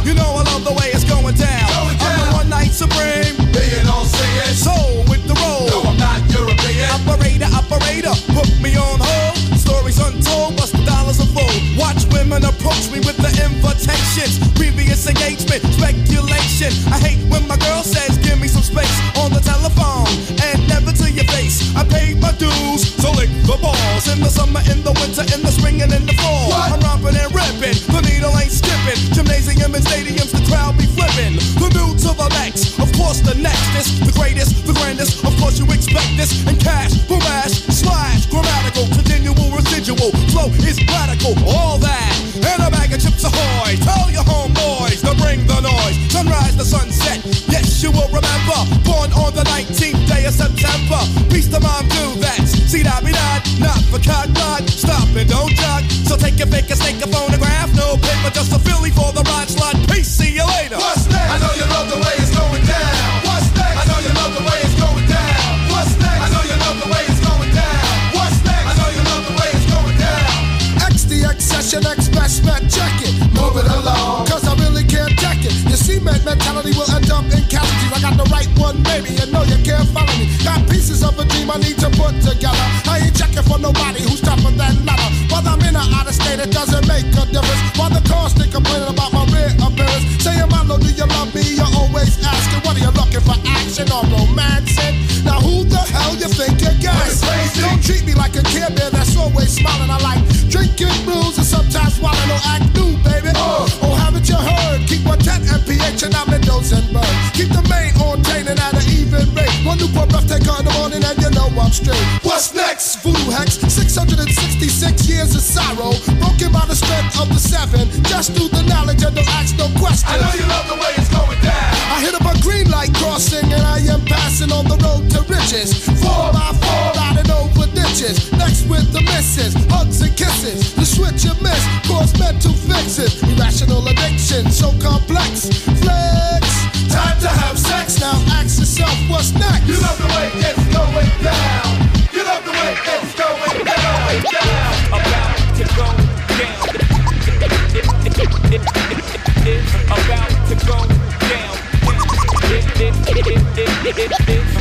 You know I love the way it's going down. I'm a one night supreme. Being on singing. Soul with the roll. No, I'm not European. Operator, operator, put me on hold. Stories untold, plus the dollars are full. Watch women approach me with the invitation. limitations, previous engagement, speculation. I hate when my girl says, give me some space on the telephone and never to your face. I paid my dues, so lick the balls. In the summer, in the winter, in the spring, and in the fall. What? I'm romping and ripping, the needle ain't skipping. Gymnasium and stadiums, the crowd be flipping. The new to the max, of course the next is the greatest, the grandest. Of course you expect this. And cash, barrage, slash, grammatical, continual, residual. Flow is radical, all that. And a bag of chips ahoy. Tell your homeboys to bring the noise. Sunrise to sunset, yes you will remember. Born on the 19th day of September. Peace to mom, do that. See that be not, not for cod rod. Stop and don't jog. So take your fake, snake, a phonograph. No paper, just a Philly for the rod slot. Peace, see you later. What's next? I know you love the way it's going down. What's next? I know you love the way it's going down. What's next? I know you love the way it's going down. What's next? I know you love the way it's going down. XDX session, X best bet, check it. Move it along, cause I really can't check it. You see, man, mentality will end up in casualties. I got the right one, baby, and no, you can't follow me. Got pieces of a dream I need to put together. I ain't checking for nobody who's top of that ladder. Whether I'm in or out of state, it doesn't make a difference. While the cars they complaining about my rear appearance, saying, Milo, do you love me? You're always asking, what are you looking for, action or romancing? Now who the hell you think you're guys? Don't treat me like a kid, man, that's always smiling. I like drinking blues and sometimes while I don't act new, baby. Oh, haven't you heard? Keep my 10 MPH and I'm in those and birds. Keep the main on training at an even rate. One new pump rough taker in the morning and you know I'm straight. What's next? Voodoo Hex, 666 years of sorrow. Broken by the strength of the 7. Just through the knowledge and don't ask no questions. I know you love the way it's going down. I hit up a green light crossing and I am passing on the road to riches. 4x4 riding over ditches. Next with the misses, hugs and kisses. The switch you miss, cause mental fixes. Irrational addiction, so complex. Flex, time to have sex. Now ask yourself what's next. You love the way it's going down. You love the way it's going down. About to go down. It's about to go down. It's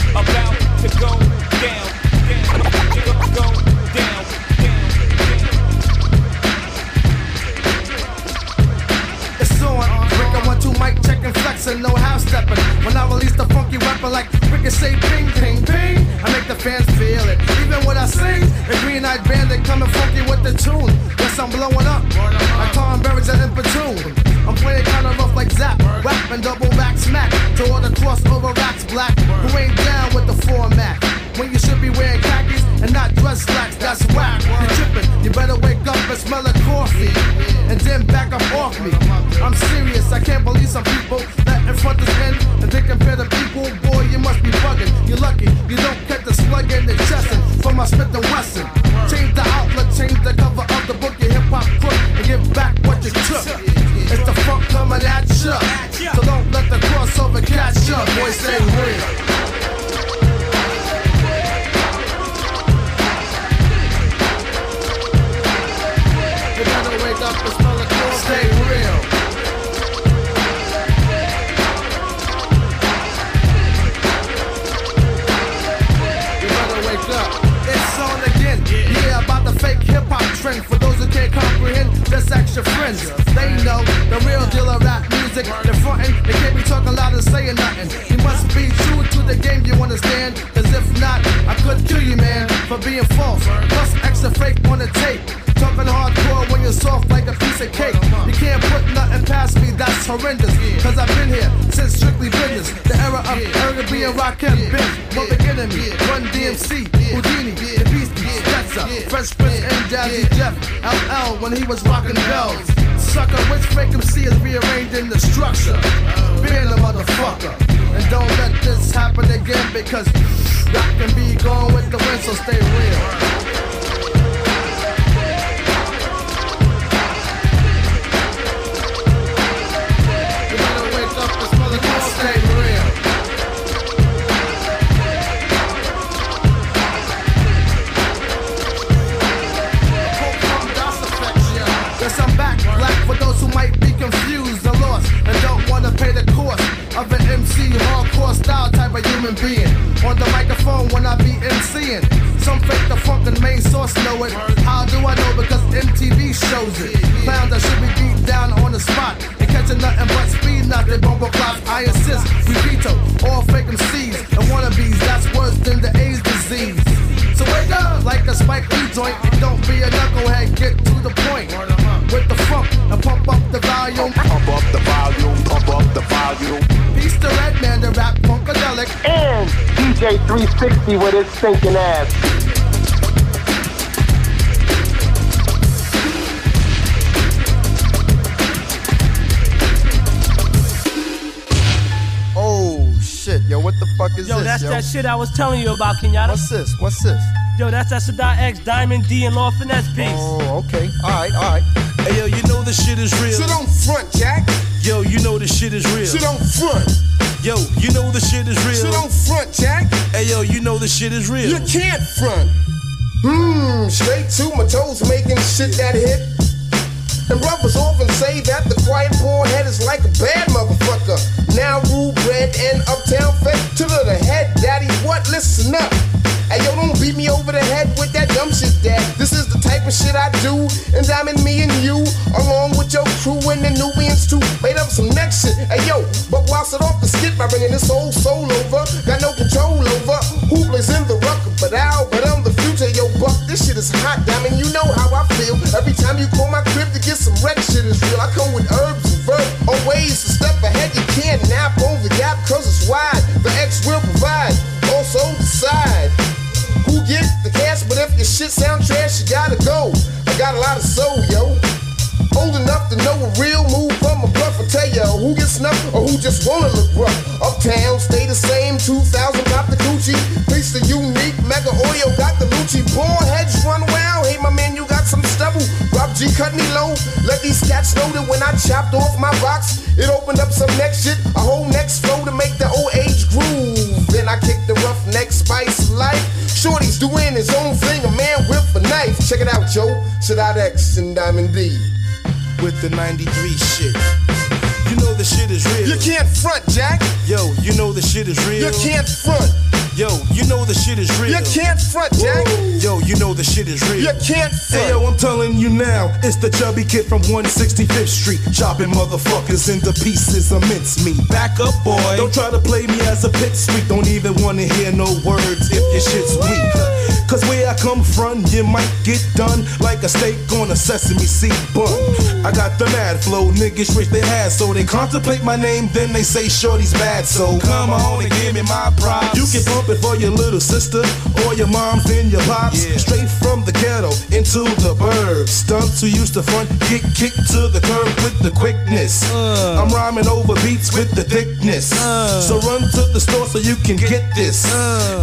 about to go down. Go down. It's on. Breaking 1, 2, mic checking, flexing, no half stepping. When I release the funky weapon like ricochet, ping, ping, ping, I make the fans feel it. Even when I sing, the green-eyed bandit coming funky with the tune. Yes, I'm blowing up. I call them berries and impotune. I'm playing kinda rough like Zap, rap and double back smack to all the crossover racks black who ain't down with the format. When you should be wearing khakis and not dress slacks, that's whack. You're tripping, you better wake up and smell a coffee and then back up off me. I'm serious, I can't believe some people that in front this end and they compare the people. Boy, you must be bugging. You're lucky you don't catch the slug in the chest from my Smith and Wesson. Change the outlook, change the cover of the book, your hip hop crook, and give back what you took. It's the funk coming at ya, so don't let the crossover catch ya. Boys ain't real. You better wake up and smell the corn. Stay real. You better wake up. It's on again. Yeah, about the fake hip hop trend. For those who can't comprehend, just ask your friends. They know the real deal of rap music. They're frontin', they can't be talking loud and saying nothing. You must be true to the game, you understand? Cause if not, I could kill you, man, for being false. Plus extra fake on the tape. Talking hardcore when you're soft like a piece of cake. You can't put nothing past me, that's horrendous. Cause I've been here since strictly business. The era of Airbnb and Rakim Benz. What the enemy? Run DMC, Houdini, the Beastie, Stetsa, Fresh Prince, and Jazzy Jeff, LL when he was rockin' bells. Sucker, which fake MC is rearranged in the structure. Being a motherfucker. And don't let this happen again because rock can be gone with the wind, so stay real. You better wake up and smell the corn. Stay real. Yes, I'm back. Black for those who might be confused or lost and don't want to pay the cost of an MC, hardcore style type of human being. On the microphone when I be MCing. Some fake the funk and main source know it. How do I know? Because MTV shows it. Clowns that should be beat down on the spot. We veto all fake MCs and wannabes. That's worse than the AIDS disease. So wake up like a Spike Lee joint. Don't be a knucklehead, get to the point. With the funk and pump up the volume. Pump up the volume, pump up the volume. Peace to Redman, the rap funkadelic. And DJ 360 with his stinking ass. Yo, what the fuck is this? Yo, that's that shit I was telling you about, Kenyatta. What's this? What's this? Yo, that's that Sadat X, Diamond D, and Law Finesse piece. Oh, okay. Alright, alright. Hey, yo, you know this shit is real. So don't front, Jack. Yo, you know this shit is real. So don't front. Yo, you know this shit is real. So don't front, Jack. Hey, yo, you know this shit is real. You can't front. Straight to my toes making shit that hit. And brothers often say that the quiet bald head is like a bad motherfucker. Now rule bread and uptown fake. Tiller the head, daddy, what? Listen up. Hey, yo, don't beat me over the head with that dumb shit, dad. This is the type of shit I do. And I'm in me and you, along with your crew and the Nubians too. Made up some next shit. Hey, yo, but whilst it off the skit by bringing this old soul over. Got no control over who plays in the rucker, but I'll, but I'm the future, yo, buck. This shit is hot, Diamond, you know how I feel. Every time you call my crib to get some wreck, shit is real. I come with herbs and verb, always a step ahead. You can't nap over gap, cause it's wide. The X will provide, also decide. Who gets the cash, but if your shit sound trash, you gotta go. I got a lot of soul, yo. Old enough to know a real move from a bluff. I tell ya, who gets snuffed or who just wanna look rough. Uptown, stay the same, 2000 pop the Gucci. Piece the unique, mega oil, got the Lucci. Bald heads run wild, hey my man, you got some stubble. Rob G cut me low, let these cats know that when I chopped off my box, it opened up some next shit, a whole next flow to make the old age groove. Then I kicked the rough neck spice life. Shorty's doing his own thing, a man with a knife. Check it out, yo. Sadat X and Diamond D with the 93 shit. You know the shit is real. You can't front, Jack. Yo, you know the shit is real. You can't front. Yo, you know the shit is real. You can't front, Jack. Yo, you know the shit is real. You can't front. Hey, yo, I'm telling you now, it's the chubby kid from 165th Street, chopping motherfuckers into pieces of mincemeat. Back up, boy. Don't try to play me as a pit sweet. Don't even wanna hear no words if your shit's weak. Cause where I come from, you might get done like a steak on a sesame seed bun. I got the mad flow, niggas wish they had, so they contemplate my name, then they say shorty's bad. So come on and give me my props. You can bump it for your little sister or your mom, then your pops. Yeah. Straight from the ghetto into the burbs. Stunts who used to front, get kicked to the curb with the quickness. I'm rhyming over beats with the thickness. So run to the store so you can get this.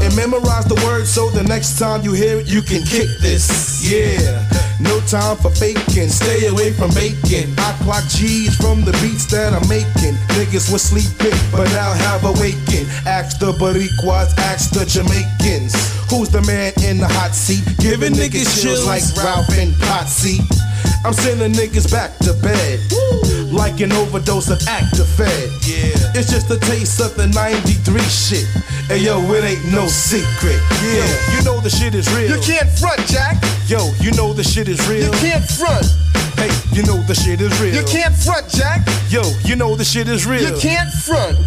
And memorize the words so the next time you hear it, you can kick this. Yeah, no time for faking. Stay away from bacon. I clock G's from the beats that I'm making. Niggas was sleeping, but now have awakened. Ask the Bariquas, ask the Jamaicans. Who's the man in the hot seat? Giving niggas chills like Ralph and Potsy. I'm sending niggas back to bed. Like an overdose of Actifed. Yeah, it's just a taste of the 93 shit. Hey yo, it ain't no secret. Yeah, yo, you know the shit is real. You can't front, Jack. Yo, you know the shit is real. You can't front. Hey, you know the shit is real. You can't front, Jack. Yo, you know the shit is real. You can't front.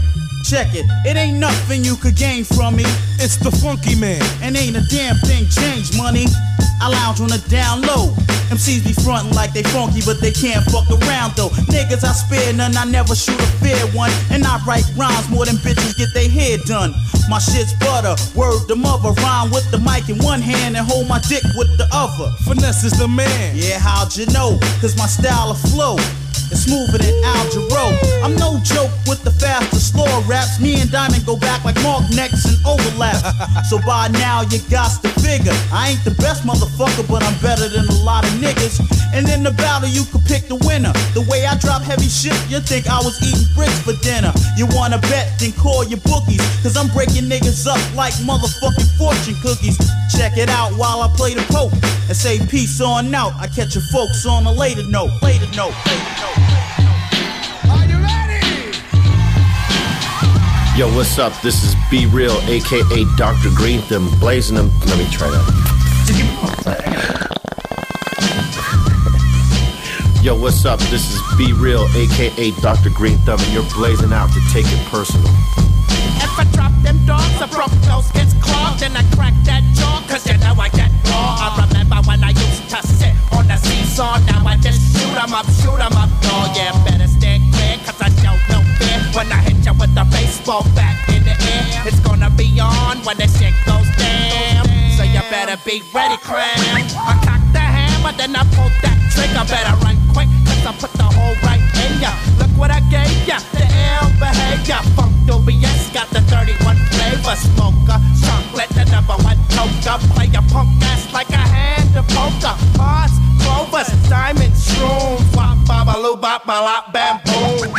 Check it, it ain't nothing you could gain from me. It's the funky man, and ain't a damn thing change money. I lounge on the down low. MCs be frontin' like they funky, but they can't fuck around though. Niggas, I spare none, I never shoot a fair one. And I write rhymes more than bitches get their hair done. My shit's butter, word to mother. Rhyme with the mic in one hand and hold my dick with the other. Finesse is the man. Yeah, how'd you know? Cause my style of flow is smoother than Al Jarreau. I'm no joke with the faster, slower raps. Me and Diamond go back like Mark necks and overlap. So by now you got to figure I ain't the best motherfucker, but I'm better than a lot of niggas. And in the battle you could pick the winner. The way I drop heavy shit, you'd think I was eating bricks for dinner. You wanna bet, then call your bookies. Cause I'm breaking niggas up like motherfucking fortune cookies. Check it out while I play the Pope and say peace on out. I catch your folks on a later note. Later note, later note. Yo, what's up? This is Be Real, aka Dr. Greentham, blazing them. Let me try that. Yo, what's up? This is Be Real, aka Dr. Greentham, and you're blazing out to Take It Personal. I drop them dogs, I broke those, it's clogged, and I cracked that jaw, cause you know I get raw. I remember when I used to sit on the seesaw, now I just shoot 'em up, dog. Yeah, better stand clear, cause I don't know fear. When I hit you with the baseball bat in the air, it's gonna be on when the shit goes down. So you better be ready, cram. I cocked the hammer, then I pulled that trigger, better run quick, cause I put the hole right in ya. Look what I gave ya, the ill behavior. Funk Dubious got the 31 flavor. Smoker, chocolate, the #1 toker. Play a punk ass like a hand of poker. Hearts, clovers, diamonds, shrooms. Wop, babaloo, bop, balop, bam, boom.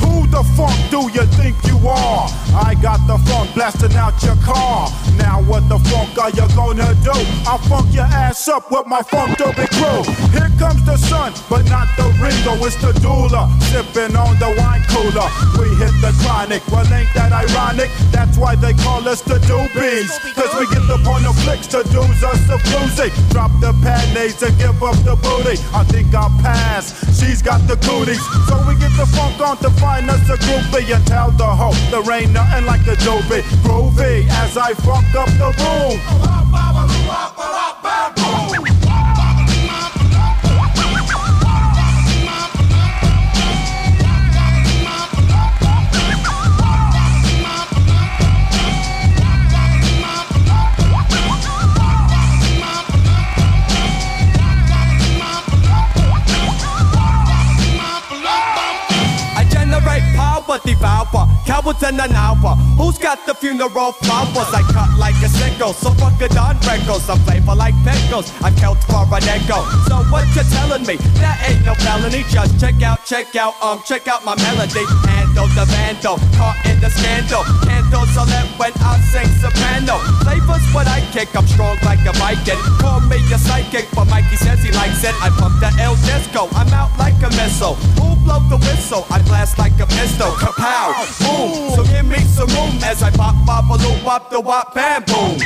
Who the fuck do you think you are? I got the funk blasting out your car. Now what the funk are you gonna do? I'll funk your ass up with my funk doobie crew. Here comes the sun, but not the Ringo. It's the doula, sipping on the wine cooler. We hit the chronic, well ain't that ironic? That's why they call us the doobies, cause we get the point of flicks to do's us the floozy. Drop the panties and give up the booty. I think I'll pass, she's got the cooties. So we get the funk on to find us a groupie. And tell the hoe there ain't nothing and like the Joby, groovy as I funk up the room. I generate power, devour cowards and an hour. Who's got the funeral flowers? I cut like a single, so fuck it on records. I flavor like pickles, I killed for an echo. So what you telling me? That ain't no felony. Just check out my melody. Handle the vandal, caught in the scandal. Candles are lit when I sing soprano. Flavors what I kick, I'm strong like a Viking. Call me a psychic, but Mikey says he likes it. I pump the L disco, I'm out like a missile. Who blow the whistle? I blast like a pistol. Kapow! So give me some room as I pop, pop, a loop, pop, the wop, bam, boom.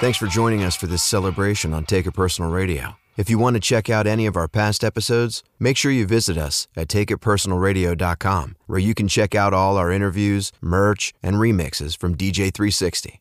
Thanks for joining us for this celebration on Take It Personal Radio. If you want to check out any of our past episodes, make sure you visit us at takeitpersonalradio.com, where you can check out all our interviews, merch, and remixes from DJ 360.